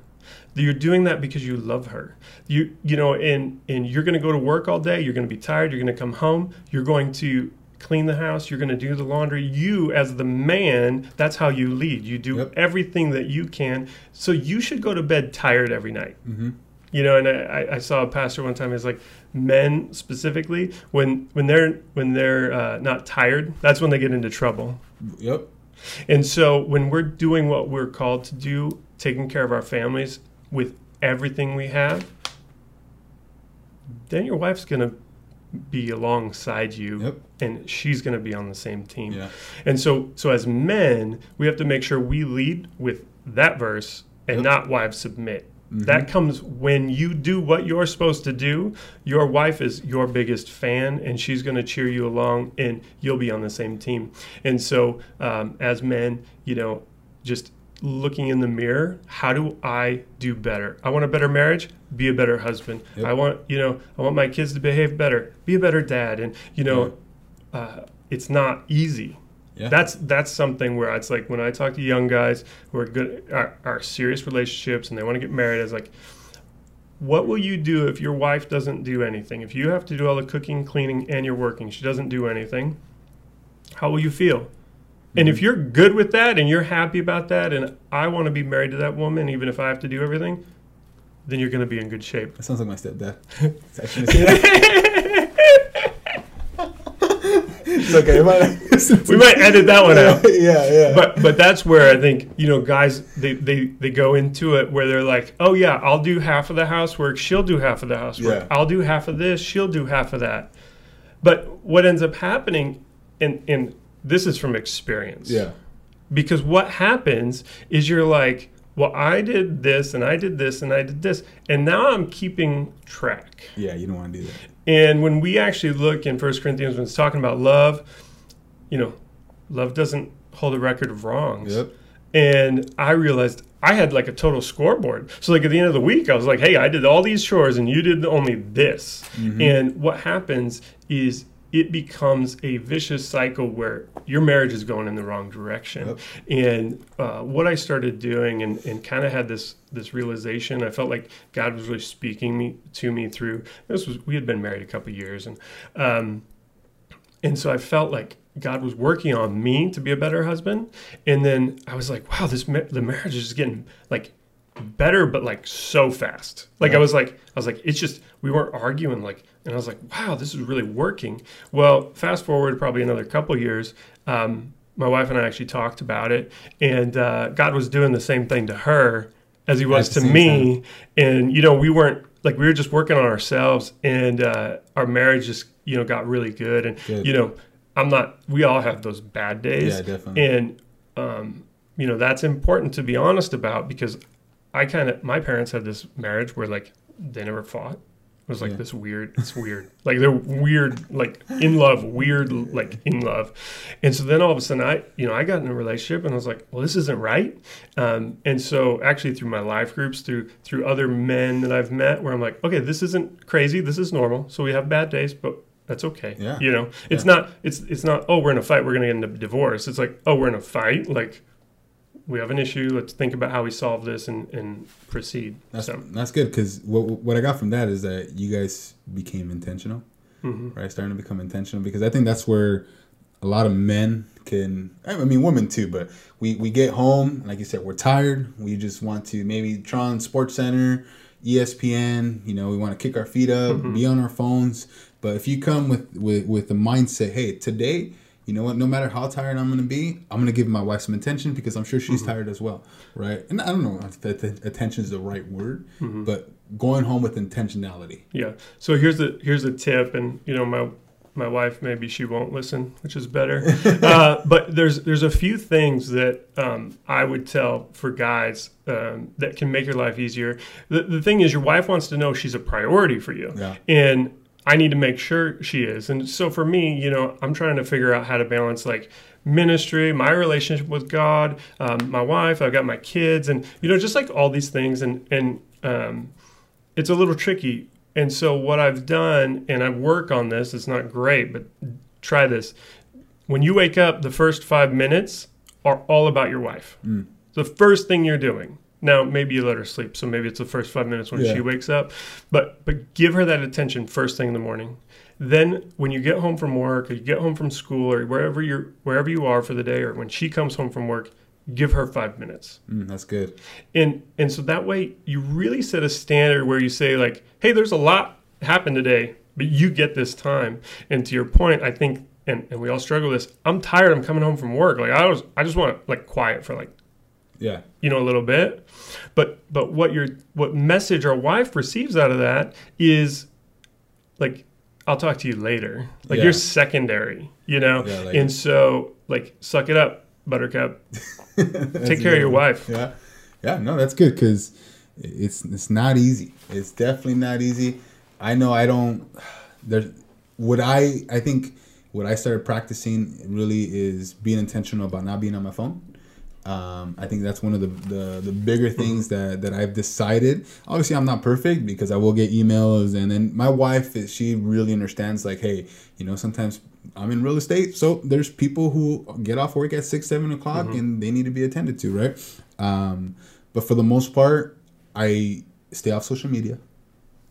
You're doing that because you love her. You you know, and, and you're going to go to work all day. You're going to be tired. You're going to come home. You're going to clean the house. You're going to do the laundry. You, as the man, that's how you lead. You do yep. everything that you can. So you should go to bed tired every night. Mm-hmm. You know, and I, I saw a pastor one time. He's like, men specifically, when when they're when they're uh, not tired, that's when they get into trouble. Yep. And so when we're doing what we're called to do, taking care of our families with everything we have, then your wife's going to be alongside you yep. and she's going to be on the same team. Yeah. And so so as men, we have to make sure we lead with that verse and yep. not wives submit. Mm-hmm. That comes when you do what you're supposed to do. Your wife is your biggest fan, and she's going to cheer you along, and you'll be on the same team. And so um, as men, you know, just looking in the mirror, how do I do better? I want a better marriage, be a better husband. Yep. I want, you know, I want my kids to behave better, be a better dad. And, you know, yeah. uh, it's not easy. Yeah. That's that's something where it's like when I talk to young guys who are good, are, are serious relationships and they want to get married, it's like, what will you do if your wife doesn't do anything? If you have to do all the cooking, cleaning, and you're working, she doesn't do anything, how will you feel? Mm-hmm. And if you're good with that and you're happy about that, and I want to be married to that woman, even if I have to do everything, then you're going to be in good shape. That sounds like my stepdad. It's okay. We might edit that one out. Yeah, yeah. But but that's where I think, you know, guys, they, they, they go into it where they're like, oh, yeah, I'll do half of the housework. She'll do half of the housework. Yeah. I'll do half of this. She'll do half of that. But what ends up happening, and, and this is from experience. Yeah. Because what happens is you're like, well, I did this, and I did this, and I did this. And now I'm keeping track. Yeah, you don't want to do that. And when we actually look in First Corinthians, when it's talking about love, you know, love doesn't hold a record of wrongs. Yep. And I realized I had like a total scoreboard. So like at the end of the week, I was like, hey, I did all these chores, and you did only this. Mm-hmm. And what happens is it becomes a vicious cycle where your marriage is going in the wrong direction. Yep. And uh, what I started doing and, and kind of had this this realization, I felt like God was really speaking me to me through, this was, we had been married a couple of years. And, um, and so I felt like God was working on me to be a better husband. And then I was like, wow, this ma- the marriage is getting like better, but like so fast. Like yeah. I was like, I was like, it's just, we weren't arguing like, and I was like, wow, this is really working. Well, fast forward probably another couple years. Um, my wife and I actually talked about it, and uh, God was doing the same thing to her as he was to me. Time. And, you know, we weren't like, we were just working on ourselves, and uh, our marriage just, you know, got really good. And, good. you know, I'm not, we all have those bad days. Yeah, definitely. And, um, you know, that's important to be honest about, because I kind of, my parents had this marriage where like they never fought. It was like yeah. this weird, it's weird. Like they're weird, like in love, weird, like in love. And so then all of a sudden I, you know, I got in a relationship and I was like, well, this isn't right. Um, and so actually through my life groups, through through other men that I've met where I'm like, okay, this isn't crazy. This is normal. So we have bad days, but that's okay. Yeah. You know, it's yeah. not, it's it's not, oh, we're in a fight, we're going to end up divorced. It's like, oh, we're in a fight. Like we have an issue. Let's think about how we solve this and, and proceed. That's, so. That's good, because what what I got from that is that you guys became intentional, mm-hmm. right? Starting to become intentional, because I think that's where a lot of men can, I mean, women too, but we, we get home, like you said, we're tired. We just want to maybe try on Sports Center, E S P N, you know, we want to kick our feet up, mm-hmm. be on our phones. But if you come with, with, with the mindset, hey, today, you know what, no matter how tired I'm going to be, I'm going to give my wife some attention, because I'm sure she's mm-hmm. tired as well, right? And I don't know if that attention is the right word, mm-hmm. but going home with intentionality. Yeah. So here's the here's a tip, and you know, my my wife, maybe she won't listen, which is better. uh, but there's there's a few things that um, I would tell for guys um, that can make your life easier. The, the thing is, your wife wants to know she's a priority for you. Yeah. And I need to make sure she is. And so for me, you know, I'm trying to figure out how to balance like ministry, my relationship with God, um, my wife, I've got my kids, and, you know, just like all these things. And, and um, it's a little tricky. And so what I've done, and I work on this, it's not great, but try this. When you wake up, the first five minutes are all about your wife. Mm. The first thing you're doing. Now, maybe you let her sleep, so maybe it's the first five minutes when yeah. she wakes up. But but give her that attention first thing in the morning. Then when you get home from work, or you get home from school, or wherever you're wherever you are for the day, or when she comes home from work, give her five minutes. Mm, that's good. And and so that way you really set a standard where you say, like, hey, there's a lot happened today, but you get this time. And to your point, I think, and, and we all struggle with this, I'm tired, I'm coming home from work. Like I was I just want like quiet for like Yeah, you know, a little bit, but but what your what message our wife receives out of that is like, I'll talk to you later. Like yeah. you're secondary, you know. Yeah, like, and so like, suck it up, Buttercup. Take care of your wife. Yeah, yeah. No, that's good, because it's it's not easy. It's definitely not easy. I know I don't. There's what I I think what I started practicing really is being intentional about not being on my phone. Um, I think that's one of the, the, the bigger things that, that I've decided. Obviously, I'm not perfect because I will get emails. And then my wife, she really understands, like, hey, you know, sometimes I'm in real estate. So there's people who get off work at six, seven o'clock, mm-hmm. and they need to be attended to, right? Um, but for the most part, I stay off social media.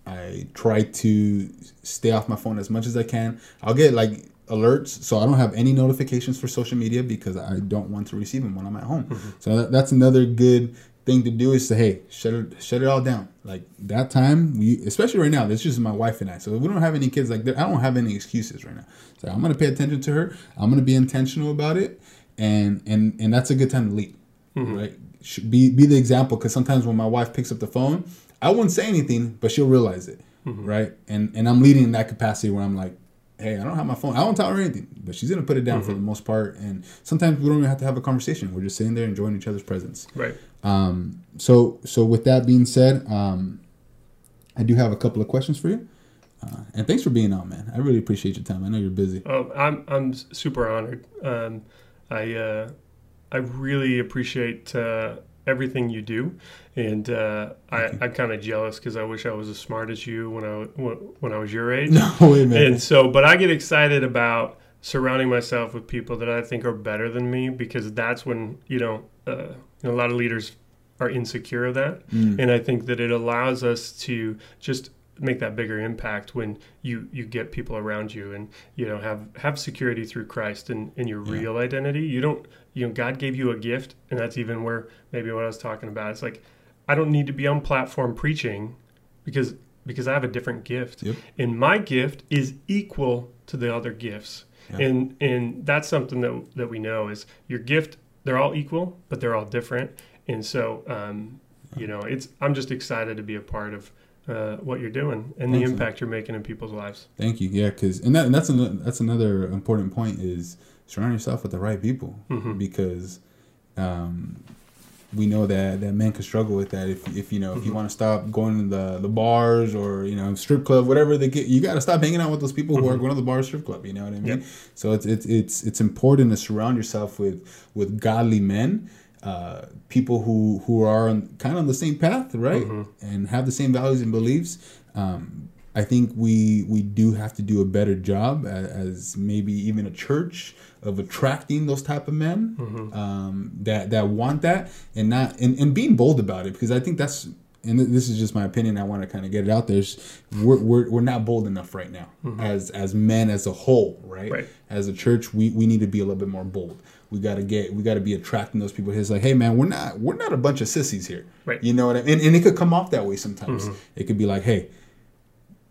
I try to stay off my phone as much as I can. I'll get, like, alerts, so I don't have any notifications for social media because I don't want to receive them when I'm at home. Mm-hmm. So that, that's another good thing to do is to, hey, shut it, shut it all down. Like that time, we, especially right now, that's just my wife and I. So we don't have any kids. Like I don't have any excuses right now. So I'm gonna pay attention to her. I'm gonna be intentional about it, and and and that's a good time to lead. Mm-hmm. Right? Should be be the example, because sometimes when my wife picks up the phone, I won't say anything, but she'll realize it, mm-hmm. right? And and I'm leading in that capacity where I'm like, hey, I don't have my phone. I don't tell her anything, but she's gonna put it down mm-hmm. for the most part. And sometimes we don't even have to have a conversation. We're just sitting there enjoying each other's presence. Right. Um. So so with that being said, um, I do have a couple of questions for you, uh, and thanks for being on, man. I really appreciate your time. I know you're busy. Oh, I'm I'm super honored. Um, I uh, I really appreciate uh, everything you do, and uh, I, I'm kind of jealous because I wish I was as smart as you when I when I was your age. No way, man. And so, but I get excited about surrounding myself with people that I think are better than me, because that's when you know, uh, you know a lot of leaders are insecure of that, mm. and I think that it allows us to just make that bigger impact when you, you get people around you and, you know, have, have security through Christ and in your yeah. real identity. You don't, you know, God gave you a gift, and that's even where maybe what I was talking about. It's like, I don't need to be on platform preaching because, because I have a different gift, yep. and my gift is equal to the other gifts. Yep. And, and that's something that, that we know is your gift. They're all equal, but they're all different. And so, um, you know, it's, I'm just excited to be a part of, Uh, what you're doing and the impact you're making in people's lives. Thank you. Yeah, because and, that, and that's an, that's another important point is surround yourself with the right people, mm-hmm. because um, we know that that men can struggle with that. If if you know if mm-hmm. you want to stop going to the the bars or you know strip club, whatever they get, you got to stop hanging out with those people who mm-hmm. are going to the bar, strip club. You know what I mean? Yep. So it's it's it's it's important to surround yourself with with godly men. Uh, people who, who are on, kind of on the same path, right? Mm-hmm. And have the same values and beliefs. Um, I think we we do have to do a better job as, as maybe even a church of attracting those type of men mm-hmm. um, that, that want that and not and, and being bold about it, because I think that's, and this is just my opinion, I want to kind of get it out there, we're, we're, we're not bold enough right now mm-hmm. as, as men as a whole, right? right? As a church, we we need to be a little bit more bold. We gotta get, we gotta be attracting those people. It's like, hey man, we're not, we're not a bunch of sissies here, right? You know what I mean? And, and it could come off that way sometimes. Mm-hmm. It could be like, hey,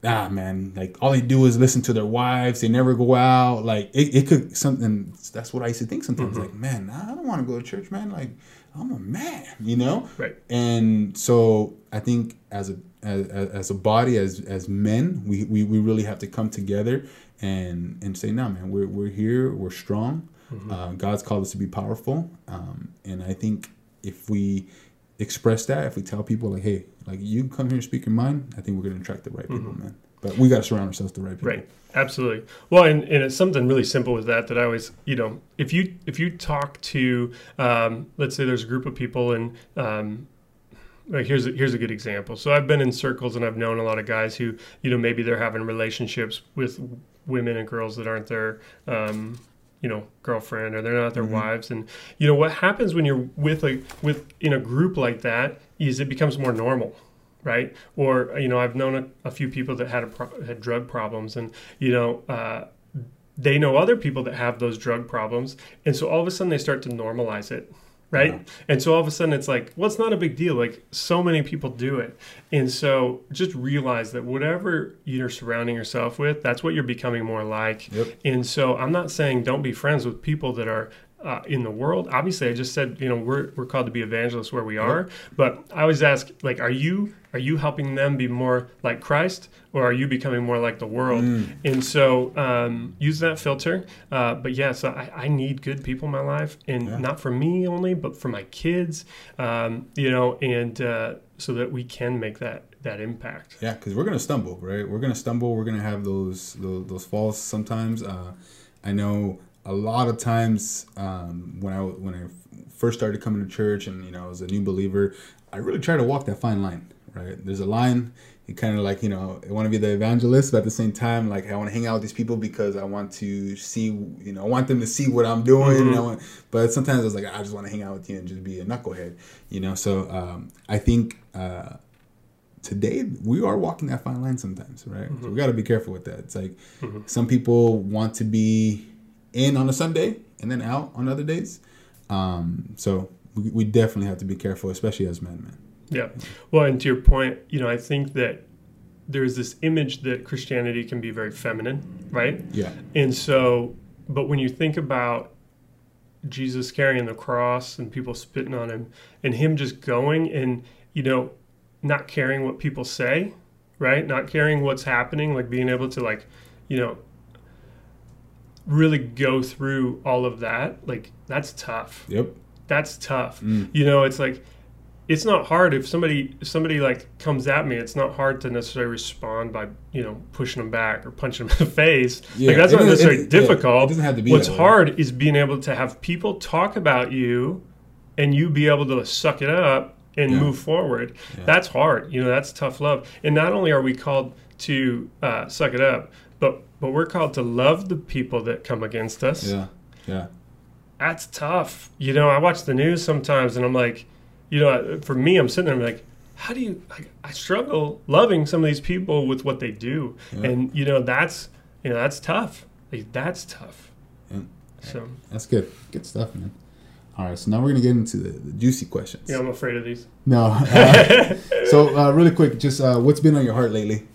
ah man, like all they do is listen to their wives. They never go out. Like it, it could something. That's what I used to think sometimes. Mm-hmm. Like man, I don't want to go to church, man. Like I'm a man, you know. Right. And so I think as a as, as a body, as as men, we, we we really have to come together and and say, no man, we're we're here, we're strong. Uh, God's called us to be powerful, um, and I think if we express that, if we tell people like, "Hey, like you come here and speak your mind," I think we're going to attract the right people, mm-hmm. man. But we got to surround ourselves with the right people. Right, absolutely. Well, and, and it's something really simple with that that I always, you know, if you if you talk to, um, let's say there's a group of people, and um, like here's a, here's a good example. So I've been in circles, and I've known a lot of guys who, you know, maybe they're having relationships with women and girls that aren't their um, you know, girlfriend, or they're not their mm-hmm. wives. And, you know, what happens when you're with a, with in a group like that is it becomes more normal, right? Or, you know, I've known a, a few people that had a pro- had drug problems, and, you know, uh, they know other people that have those drug problems. And so all of a sudden they start to normalize it, right? Yeah. And so all of a sudden it's like, well, it's not a big deal. Like so many people do it. And so just realize that whatever you're surrounding yourself with, that's what you're becoming more like. Yep. And so I'm not saying don't be friends with people that are uh, in the world. Obviously, I just said, you know, we're we're called to be evangelists where we are. Yep. But I always ask, like, are you are you helping them be more like Christ, or are you becoming more like the world? Mm. And so um, use that filter. Uh, but yeah, so I, I need good people in my life, and yeah. not for me only, but for my kids, um, you know, and uh, so that we can make that that impact. Yeah, because we're gonna stumble, right? We're gonna stumble. We're gonna have those those, those falls sometimes. Uh, I know a lot of times um, when I when I first started coming to church, and you know, I was a new believer, I really tried to walk that fine line, right? There's a line. You kind of like, you know, I want to be the evangelist, but at the same time, like, I want to hang out with these people because I want to see, you know, I want them to see what I'm doing. Mm-hmm. And I want, but sometimes I was like, I just want to hang out with you and just be a knucklehead, you know? So um, I think uh, today we are walking that fine line sometimes, right? Mm-hmm. So we got to be careful with that. It's like mm-hmm. some people want to be in on a Sunday and then out on other days. Um, so we, we definitely have to be careful, especially as men, man. Yeah. Well, and to your point, you know, I think that there's this image that Christianity can be very feminine, right? Yeah. And so, but when you think about Jesus carrying the cross and people spitting on him and him just going and, you know, not caring what people say, right? Not caring what's happening, like being able to like, you know, really go through all of that. Like, that's tough. Yep. That's tough. Mm. You know, it's like, it's not hard if somebody if somebody like comes at me. It's not hard to necessarily respond by, you know, pushing them back or punching them in the face. Yeah, like that's not necessarily difficult. Yeah, it doesn't have to be. What's hard is being able to have people talk about you, and you be able to suck it up and yeah. move forward. Yeah. That's hard. You know, that's tough love. And not only are we called to uh, suck it up, but but we're called to love the people that come against us. Yeah, yeah. That's tough. You know, I watch the news sometimes, and I'm like. You know, for me, I'm sitting there and I'm like, how do you, like, I struggle loving some of these people with what they do. Yeah. And, you know, that's, you know, that's tough. Like, that's tough. Yeah. So that's good. Good stuff, man. All right. So now we're going to get into the, the juicy questions. Yeah, I'm afraid of these. No. Uh, so uh, really quick, just uh, what's been on your heart lately?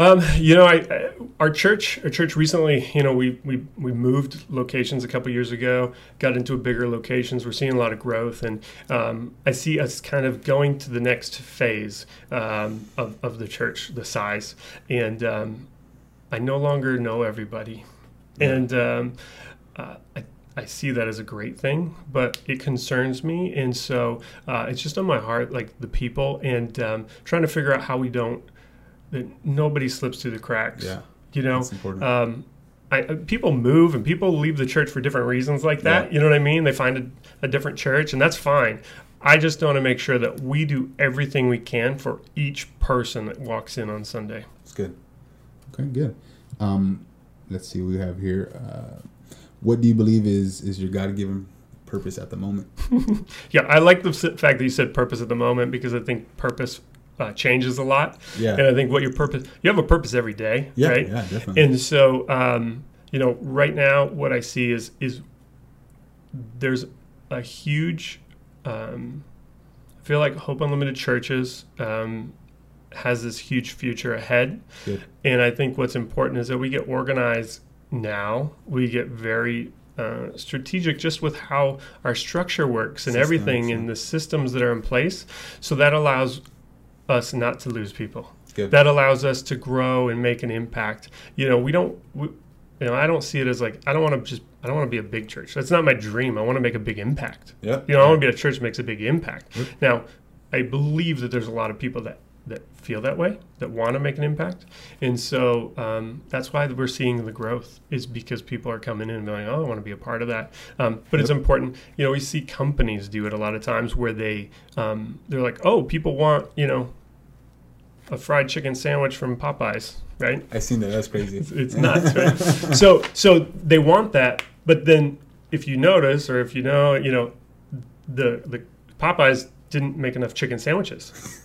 Um, you know, I, I, our church, our church recently, you know, we, we, we moved locations a couple years ago, got into a bigger locations. We're seeing a lot of growth, and um, I see us kind of going to the next phase um, of, of the church, the size. And um, I no longer know everybody. Yeah. And um, uh, I, I see that as a great thing, but it concerns me. And so uh, it's just on my heart, like the people, and um, trying to figure out how we don't, that nobody slips through the cracks. Yeah, you know, that's important. Um, I, people move and people leave the church for different reasons like that. Yeah. You know what I mean? They find a, a different church, and that's fine. I just want to make sure that we do everything we can for each person that walks in on Sunday. That's good. Okay, good. Um, let's see what we have here. Uh, what do you believe is, is your God-given purpose at the moment? Yeah, I like the fact that you said purpose at the moment, because I think purpose Uh, changes a lot. Yeah. And I think what your purpose, you have a purpose every day, yeah, right? Yeah, definitely. And so, um, you know, right now what I see is, is there's a huge, um, I feel like Hope Unlimited Churches um, has this huge future ahead. Good. And I think what's important is that we get organized now. We get very Uh, strategic just with how our structure works and systems, everything, yeah. and the systems that are in place. So that allows us not to lose people. Good. That allows us to grow and make an impact. You know, we don't, we, you know, I don't see it as like, I don't want to just, I don't want to be a big church. That's not my dream. I want to make a big impact. Yeah. You know, I want to be a church that makes a big impact. Yep. Now, I believe that there's a lot of people that, that feel that way, that want to make an impact. And so um, that's why we're seeing the growth, is because people are coming in and going, oh, I want to be a part of that. Um, but yep. It's important. You know, we see companies do it a lot of times where they, um, they're like, oh, people want, you know, a fried chicken sandwich from Popeye's, right? I've seen that. That's crazy. It's, it's nuts, right? So, so they want that. But then if you notice, or if you know, you know, the, the Popeye's didn't make enough chicken sandwiches.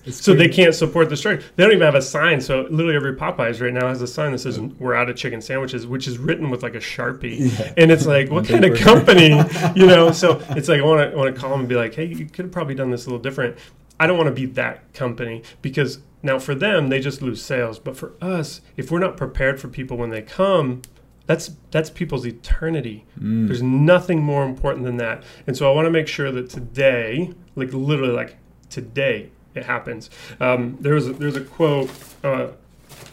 So they can't support the church. They don't even have a sign. So literally every Popeye's right now has a sign that says, we're out of chicken sandwiches, which is written with like a Sharpie. Yeah. And it's like, what kind of company, you know? So it's like, I want to want to call them and be like, hey, you could have probably done this a little different. I don't want to be that company, because now for them, they just lose sales. But for us, if we're not prepared for people when they come, That's that's people's eternity. Mm. There's nothing more important than that. And so I want to make sure that today, like literally like today, it happens. Um, there was a, there's a quote uh,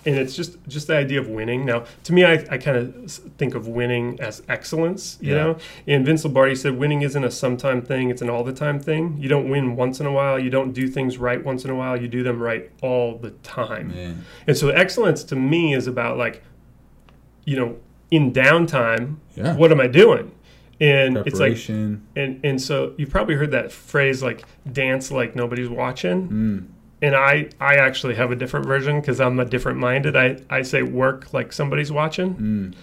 And it's just, just the idea of winning. Now, to me, I, I kind of think of winning as excellence, you yeah. know? And Vince Lombardi said, winning isn't a sometime thing, it's an all the time thing. You don't win once in a while, you don't do things right once in a while, you do them right all the time. Man. And so excellence to me is about, like, you know, in downtime, yeah. what am I doing? And it's like, and, and so you've probably heard that phrase, like, dance like nobody's watching. Mm. And I, I actually have a different version because I'm a different minded. I, I say work like somebody's watching. Mm.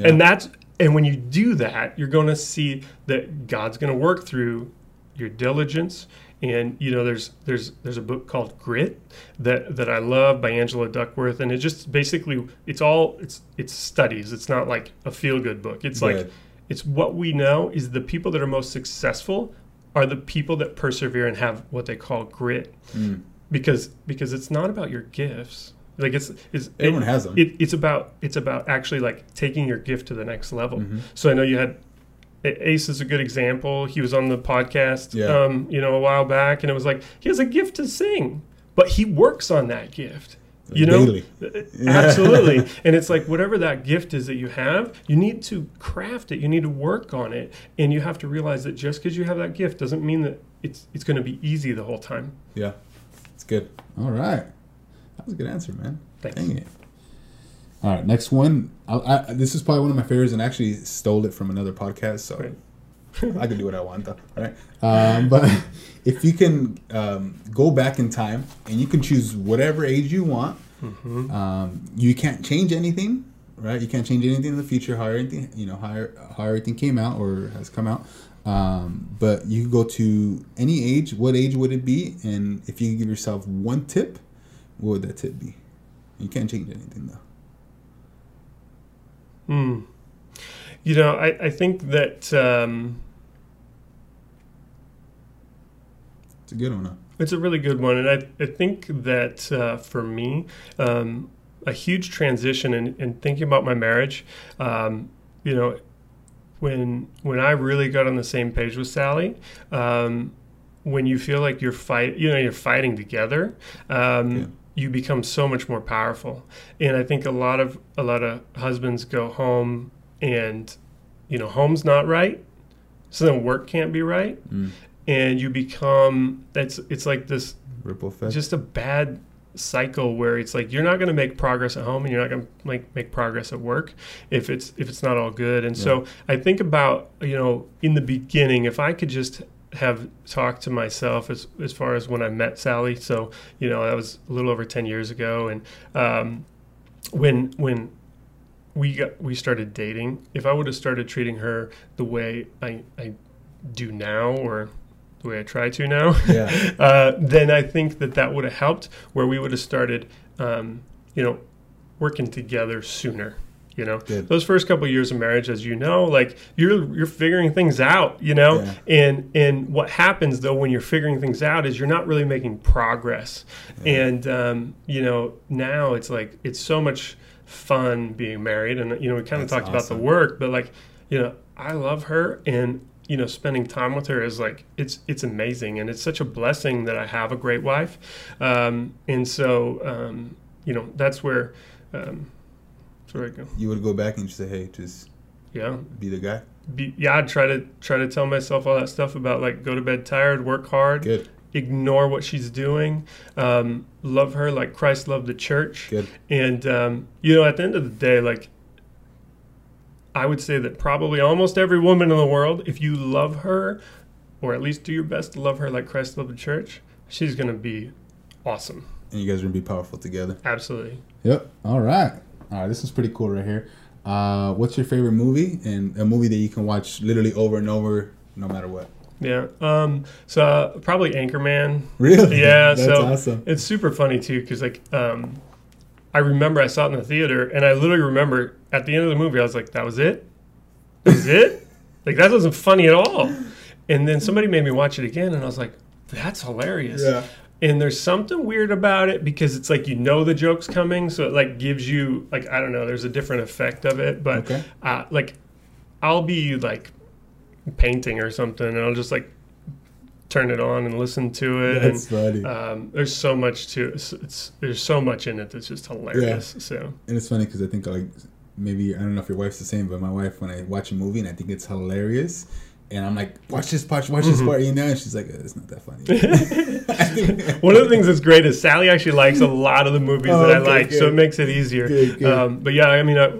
Yeah. And that's, and when you do that, you're going to see that God's going to work through your diligence. And, you know, there's there's there's a book called Grit that, that I love by Angela Duckworth. And it just basically, it's all, it's it's studies. It's not like a feel-good book. It's right. like, it's what we know is the people that are most successful are the people that persevere and have what they call grit. Mm. Because because it's not about your gifts. Like it's, it's everyone it, has them. It, it's about it's about actually, like, taking your gift to the next level. Mm-hmm. So I know you had Ace is a good example. He was on the podcast, yeah. um, you know, a while back, and it was like he has a gift to sing, but he works on that gift. You know, daily. Absolutely. And it's like, whatever that gift is that you have, you need to craft it. You need to work on it. And you have to realize that just because you have that gift doesn't mean that it's it's going to be easy the whole time. Yeah. It's good. All right. That was a good answer, man. Thanks. Dang it. All right. Next one. I, I, this is probably one of my favorites, and I actually stole it from another podcast. So right. I can do what I want, though. All right. Um, but if you can um, go back in time and you can choose whatever age you want, mm-hmm. um, you can't change anything, right? You can't change anything in the future, how everything, you know, how, how everything came out or has come out. Um, but you go to any age. What age would it be? And if you could give yourself one tip, what would that tip be? You can't change anything, though. Hmm. You know, I, I think that um, it's a good one. Huh? It's a really good one, and I I think that uh, for me, um, a huge transition in, in thinking about my marriage. Um, you know. When when I really got on the same page with Sally, um, when you feel like you're fight, you know, you're fighting together, um, yeah. you become so much more powerful. And I think a lot of a lot of husbands go home, and you know, home's not right, so then work can't be right, mm. and you become that's it's like this ripple effect, just a bad cycle where it's like you're not going to make progress at home and you're not going to like make progress at work if it's if it's not all good. And yeah. so I think about, you know, in the beginning, if I could just have talked to myself as as far as when I met Sally. So, you know, that was a little over ten years ago, and um when when we got we started dating, if I would have started treating her the way I I do now, or the way I try to now, yeah. uh, then I think that that would have helped, where we would have started, um, you know, working together sooner. You know, Good. Those first couple of years of marriage, as you know, like you're you're figuring things out. You know, yeah. and and what happens though when you're figuring things out is you're not really making progress. Yeah. And um, you know, now it's like it's so much fun being married, and you know, we kind of talked awesome. About the work, but like you know, I love her and. You know, spending time with her is like, it's it's amazing. And it's such a blessing that I have a great wife. Um, and so, um, you know, that's where, um, that's where I go. You would go back and just say, hey, just yeah, be the guy. Be, yeah, I'd try to, try to tell myself all that stuff about like, go to bed tired, work hard. Good. Ignore what she's doing, um, love her like Christ loved the church. Good. And, um, you know, at the end of the day, like, I would say that probably almost every woman in the world, if you love her, or at least do your best to love her like Christ loved the church, she's going to be awesome. And you guys are going to be powerful together. Absolutely. Yep. All right. All right. This is pretty cool right here. Uh, what's your favorite movie, and a movie that you can watch literally over and over no matter what? Yeah. Um, so uh, probably Anchorman. Really? Yeah. That's so awesome. It's super funny too because like um, I remember I saw it in the theater and I literally remember at the end of the movie, I was like, that was it? That was it? Like, that wasn't funny at all. And then somebody made me watch it again, and I was like, that's hilarious. Yeah. And there's something weird about it because it's like you know the joke's coming, so it, like, gives you, like, I don't know, there's a different effect of it. But, okay. uh, like, I'll be, like, painting or something, and I'll just, like, turn it on and listen to it. That's and, funny. Um, there's so much to it. It's, it's, there's so much in it that's just hilarious. Yeah. So, and it's funny because I think like maybe I don't know if your wife's the same, but my wife, when I watch a movie and I think it's hilarious, and I'm like, watch this part, watch this mm-hmm. part, you know? And she's like, oh, it's not that funny. One of the things that's great is Sally actually likes a lot of the movies oh, that I okay, like, good. So it makes it easier. Good, good. Um, but yeah, I mean, I,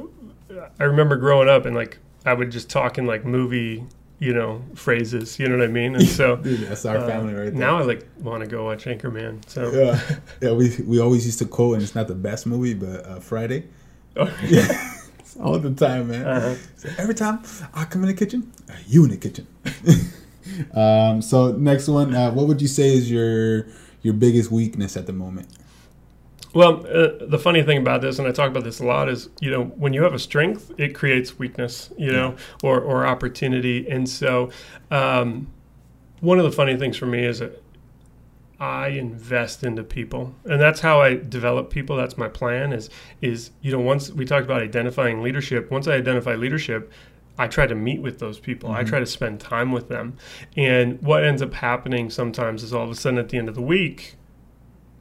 I remember growing up and like I would just talk in like movie, you know, phrases, you know what I mean? And so dude, that's our uh, family right there. Now I like want to go watch Anchorman. So yeah, yeah, we we always used to quote, and it's not the best movie, but uh, Friday. Oh. Yeah. All the time, man. Uh-huh. So every time I come in the kitchen, are you in the kitchen? um, so next one, uh, what would you say is your your biggest weakness at the moment? Well, uh, the funny thing about this, and I talk about this a lot, is you know when you have a strength, it creates weakness, you know, yeah. or or opportunity. And so, um, one of the funny things for me is that I invest into people, and that's how I develop people. That's my plan is, is, you know, once we talked about identifying leadership, once I identify leadership, I try to meet with those people. Mm-hmm. I try to spend time with them. And what ends up happening sometimes is all of a sudden at the end of the week,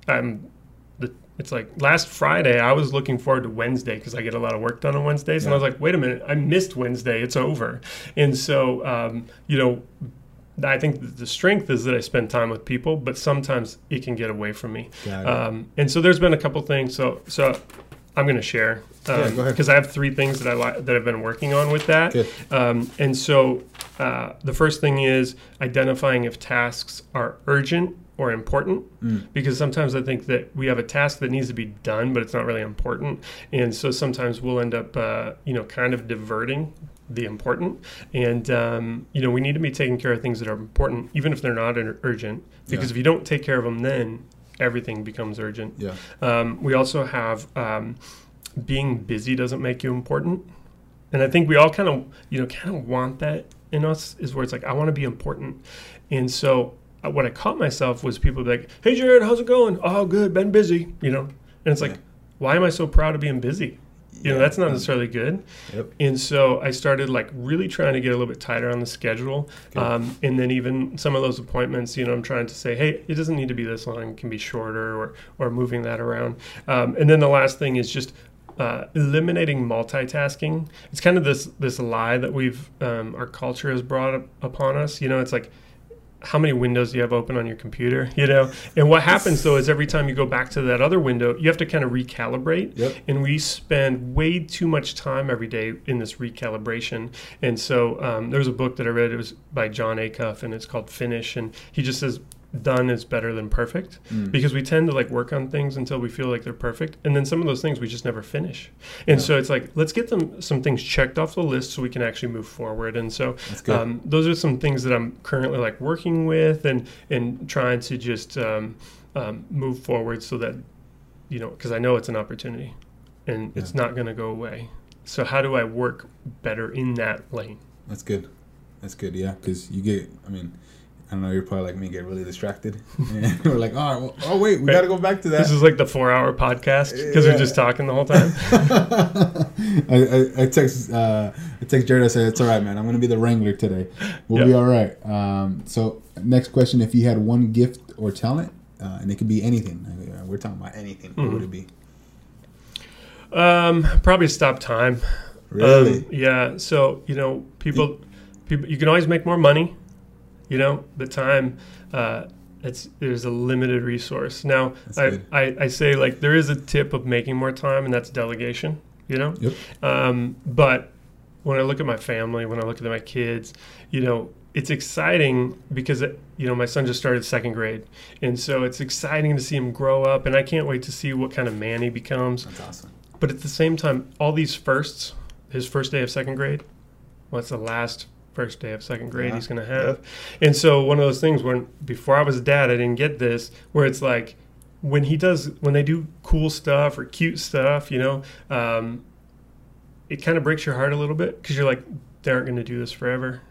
I'm the, it's like last Friday, I was looking forward to Wednesday because I get a lot of work done on Wednesdays. Yeah. And I was like, wait a minute, I missed Wednesday. It's over. And so, um, you know, I think the strength is that I spend time with people, but sometimes it can get away from me. Um, and so there's been a couple things. So so I'm going to share because um, yeah, I have three things that, I li- that I've been working on with that. Um, and so uh, the first thing is identifying if tasks are urgent or important, mm. because sometimes I think that we have a task that needs to be done, but it's not really important. And so sometimes we'll end up, uh, you know, kind of diverting the important, and um, you know we need to be taking care of things that are important, even if they're not urgent, because yeah. if you don't take care of them, then everything becomes urgent. Yeah. Um, we also have um, being busy doesn't make you important, and I think we all kind of you know kind of want that in us, is where it's like I want to be important, and so uh, what I caught myself was people be like, "Hey Jared, how's it going? Oh, good, been busy," you know, and it's like, yeah. why am I so proud of being busy? You know, that's not necessarily good. Yep. And so I started like really trying to get a little bit tighter on the schedule. Okay. Um, and then even some of those appointments, you know, I'm trying to say, hey, it doesn't need to be this long. It can be shorter or, or moving that around. Um, and then the last thing is just uh, eliminating multitasking. It's kind of this, this lie that we've, um, our culture has brought up upon us. You know, it's like, how many windows do you have open on your computer, you know? And what happens, though, is every time you go back to that other window, you have to kind of recalibrate. Yep. And we spend way too much time every day in this recalibration. And so um, there was a book that I read. It was by John Acuff, and it's called Finish. And he just says, done is better than perfect, mm. because we tend to like work on things until we feel like they're perfect. And then some of those things we just never finish. And yeah. so it's like, let's get them some things checked off the list so we can actually move forward. And so um, those are some things that I'm currently like working with and, and trying to just um, um, move forward so that, you know, because I know it's an opportunity and yeah. it's not going to go away. So how do I work better in that lane? That's good. That's good. Yeah. Because you get, I mean, I don't know, you're probably like me, get really distracted. And we're like, oh, well, oh wait, we right. got to go back to that. This is like the four-hour podcast because yeah. we're just talking the whole time. I, I, I text uh, I text Jared, I said, it's all right, man. I'm going to be the wrangler today. We'll yep. be all right. Um, so next question, if you had one gift or talent, uh, and it could be anything. We're talking about anything. Mm-hmm. What would it be? Um, probably stop time. Really? Um, yeah. So, you know, people, people, you can always make more money. You know, the time, uh, it's there's a limited resource. Now, I, I, I say, like, there is a tip of making more time, and that's delegation, you know? Yep. Um, but when I look at my family, when I look at my kids, you know, it's exciting because, it, you know, my son just started second grade. And so it's exciting to see him grow up, and I can't wait to see what kind of man he becomes. That's awesome. But at the same time, all these firsts, his first day of second grade, what's well, the last first day of second grade yeah. he's going to have. Yeah. And so one of those things when before I was a dad, I didn't get this, where it's like when he does, when they do cool stuff or cute stuff, you know, um, it kind of breaks your heart a little bit because you're like, they aren't going to do this forever.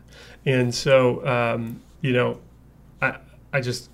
And so, um, you know, I, I just,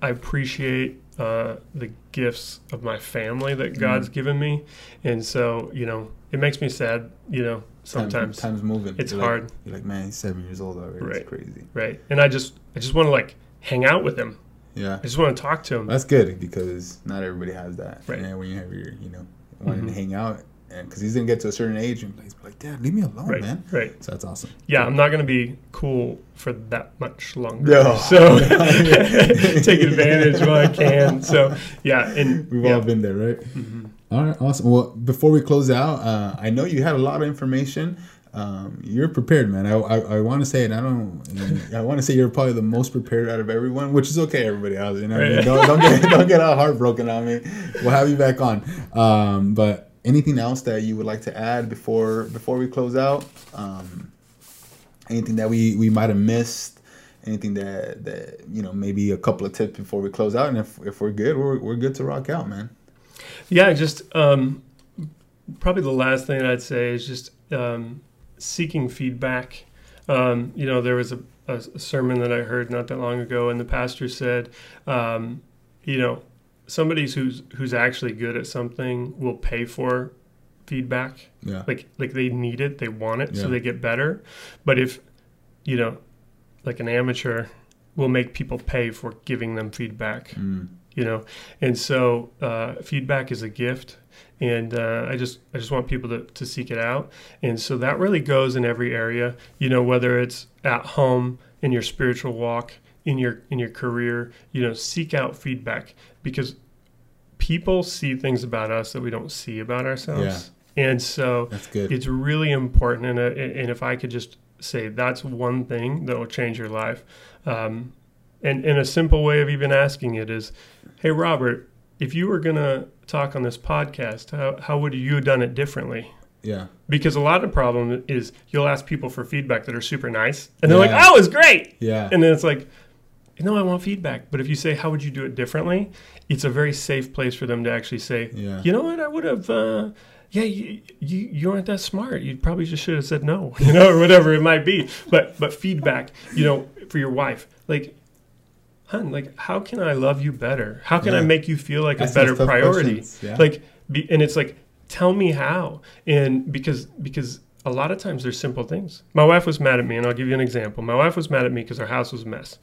I appreciate uh, the gifts of my family that mm-hmm. God's given me. And so, you know, it makes me sad, you know, sometimes. Time, time's moving. It's you're hard. Like, you're like, man, he's seven years old already. Right. It's crazy. Right. And I just, I just want to, like, hang out with him. Yeah. I just want to talk to him. That's good because not everybody has that. Right. And when you have your, you know, wanting mm-hmm. to hang out. Because he's going to get to a certain age and he's like, Dad, leave me alone, right, man. Right. So that's awesome. Yeah, I'm not going to be cool for that much longer. No. So take advantage while I can. So, yeah. And We've yeah. all been there, right? Mm-hmm. All right, awesome. Well, before we close out, uh, I know you had a lot of information. Um, you're prepared, man. I I, I want to say it. I don't. I want to say you're probably the most prepared out of everyone, which is okay. Everybody else, you know, right. don't don't get, don't get all heartbroken on me. We'll have you back on. Um, but. Anything else that you would like to add before before we close out? Um, anything that we, we might have missed? Anything that, that, you know, maybe a couple of tips before we close out? And if, if we're good, we're we're good to rock out, man. Yeah, just um, probably the last thing I'd say is just um, seeking feedback. Um, you know, there was a, a sermon that I heard not that long ago, and the pastor said, um, you know, somebody who's who's actually good at something will pay for feedback. Yeah. Like like they need it, they want it, yeah. so they get better. But if, you know, like an amateur will make people pay for giving them feedback. Mm. You know, and so uh, feedback is a gift, and uh, I just I just want people to to seek it out. And so that really goes in every area. You know, whether it's at home in your spiritual walk, in your in your career, you know, seek out feedback. Because people see things about us that we don't see about ourselves. Yeah. And so that's good. It's really important. And, and if I could just say that's one thing that will change your life. Um, and, and a simple way of even asking it is, hey, Robert, if you were going to talk on this podcast, how, how would you have done it differently? Yeah. Because a lot of the problem is you'll ask people for feedback that are super nice. And they're yeah. like, oh, it's great. Yeah. And then it's like, no, I want feedback. But if you say, how would you do it differently? It's a very safe place for them to actually say, yeah. you know what, I would have, uh, yeah, you, you you aren't that smart. You probably just should have said no, you know, or whatever it might be. But but feedback, you know, for your wife, like, hun, like, how can I love you better? How can yeah. I make you feel like that's a better priority? Yeah. Like, be, and it's like, tell me how. And because because a lot of times there's simple things. My wife was mad at me, and I'll give you an example. My wife was mad at me because our house was a mess.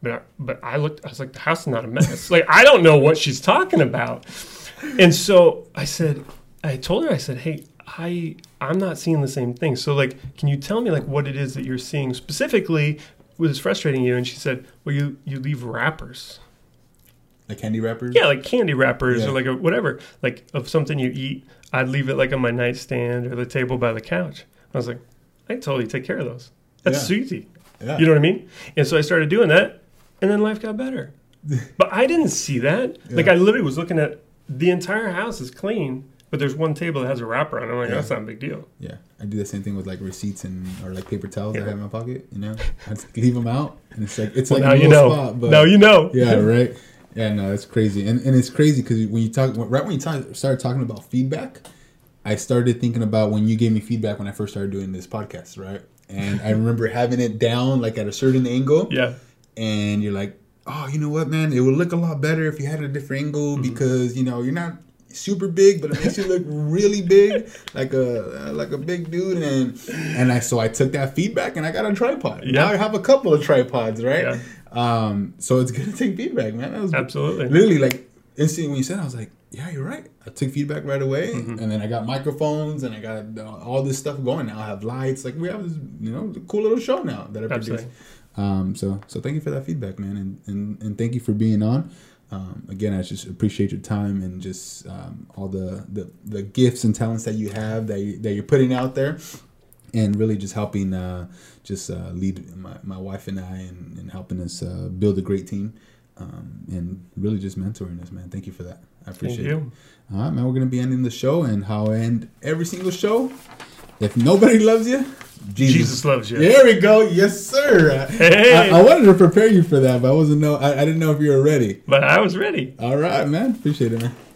But I, but I looked, I was like, the house is not a mess. Like, I don't know what she's talking about. And so I said, I told her, I said, hey, I, I'm not seeing the same thing. So, like, can you tell me, like, what it is that you're seeing specifically what is frustrating you? And she said, well, you, you leave wrappers. Like candy wrappers? Yeah, like candy wrappers yeah. or, like, a, whatever. Like, of something you eat, I'd leave it, like, on my nightstand or the table by the couch. I was like, I can totally take care of those. That's soothing. Yeah. You know what I mean? And so I started doing that. And then life got better. But I didn't see that. Yeah. Like, I literally was looking at the entire house is clean, but there's one table that has a wrapper on it. I'm like, yeah. that's not a big deal. Yeah. I do the same thing with, like, receipts and or, like, paper towels yeah. that I have in my pocket, you know? I just leave them out. And it's like, it's well, like now a little you know. Spot. But now you know. Yeah, right? Yeah, no, it's crazy. And and it's crazy because when you talk, right when you talk, started talking about feedback, I started thinking about when you gave me feedback when I first started doing this podcast, right? And I remember having it down, like, at a certain angle. Yeah. And you're like, oh, you know what, man? It would look a lot better if you had a different angle mm-hmm. because, you know, you're not super big, but it makes you look really big, like a like a big dude. And and I so I took that feedback and I got a tripod. Yeah. Now I have a couple of tripods, right? Yeah. Um, so it's good to take feedback, man. That was absolutely. Literally, like, instantly when you said it, I was like, yeah, you're right. I took feedback right away. Mm-hmm. And then I got microphones and I got all this stuff going. Now I have lights. Like, we have this, you know, cool little show now that I produce. Um, so, so thank you for that feedback, man. And, and, and thank you for being on. Um, again, I just appreciate your time and just, um, all the, the, the gifts and talents that you have that, you, that you're putting out there and really just helping, uh, just, uh, lead my, my wife and I and, and helping us, uh, build a great team. Um, and really just mentoring us, man. Thank you for that. I appreciate it. All right, man. We're going to be ending the show and how I end every single show. If nobody loves you, Jesus. Jesus loves you. There we go. Yes, sir. Hey. I, I wanted to prepare you for that, but I wasn't know. I, I didn't know if you were ready. But I was ready. All right, man. Appreciate it, man.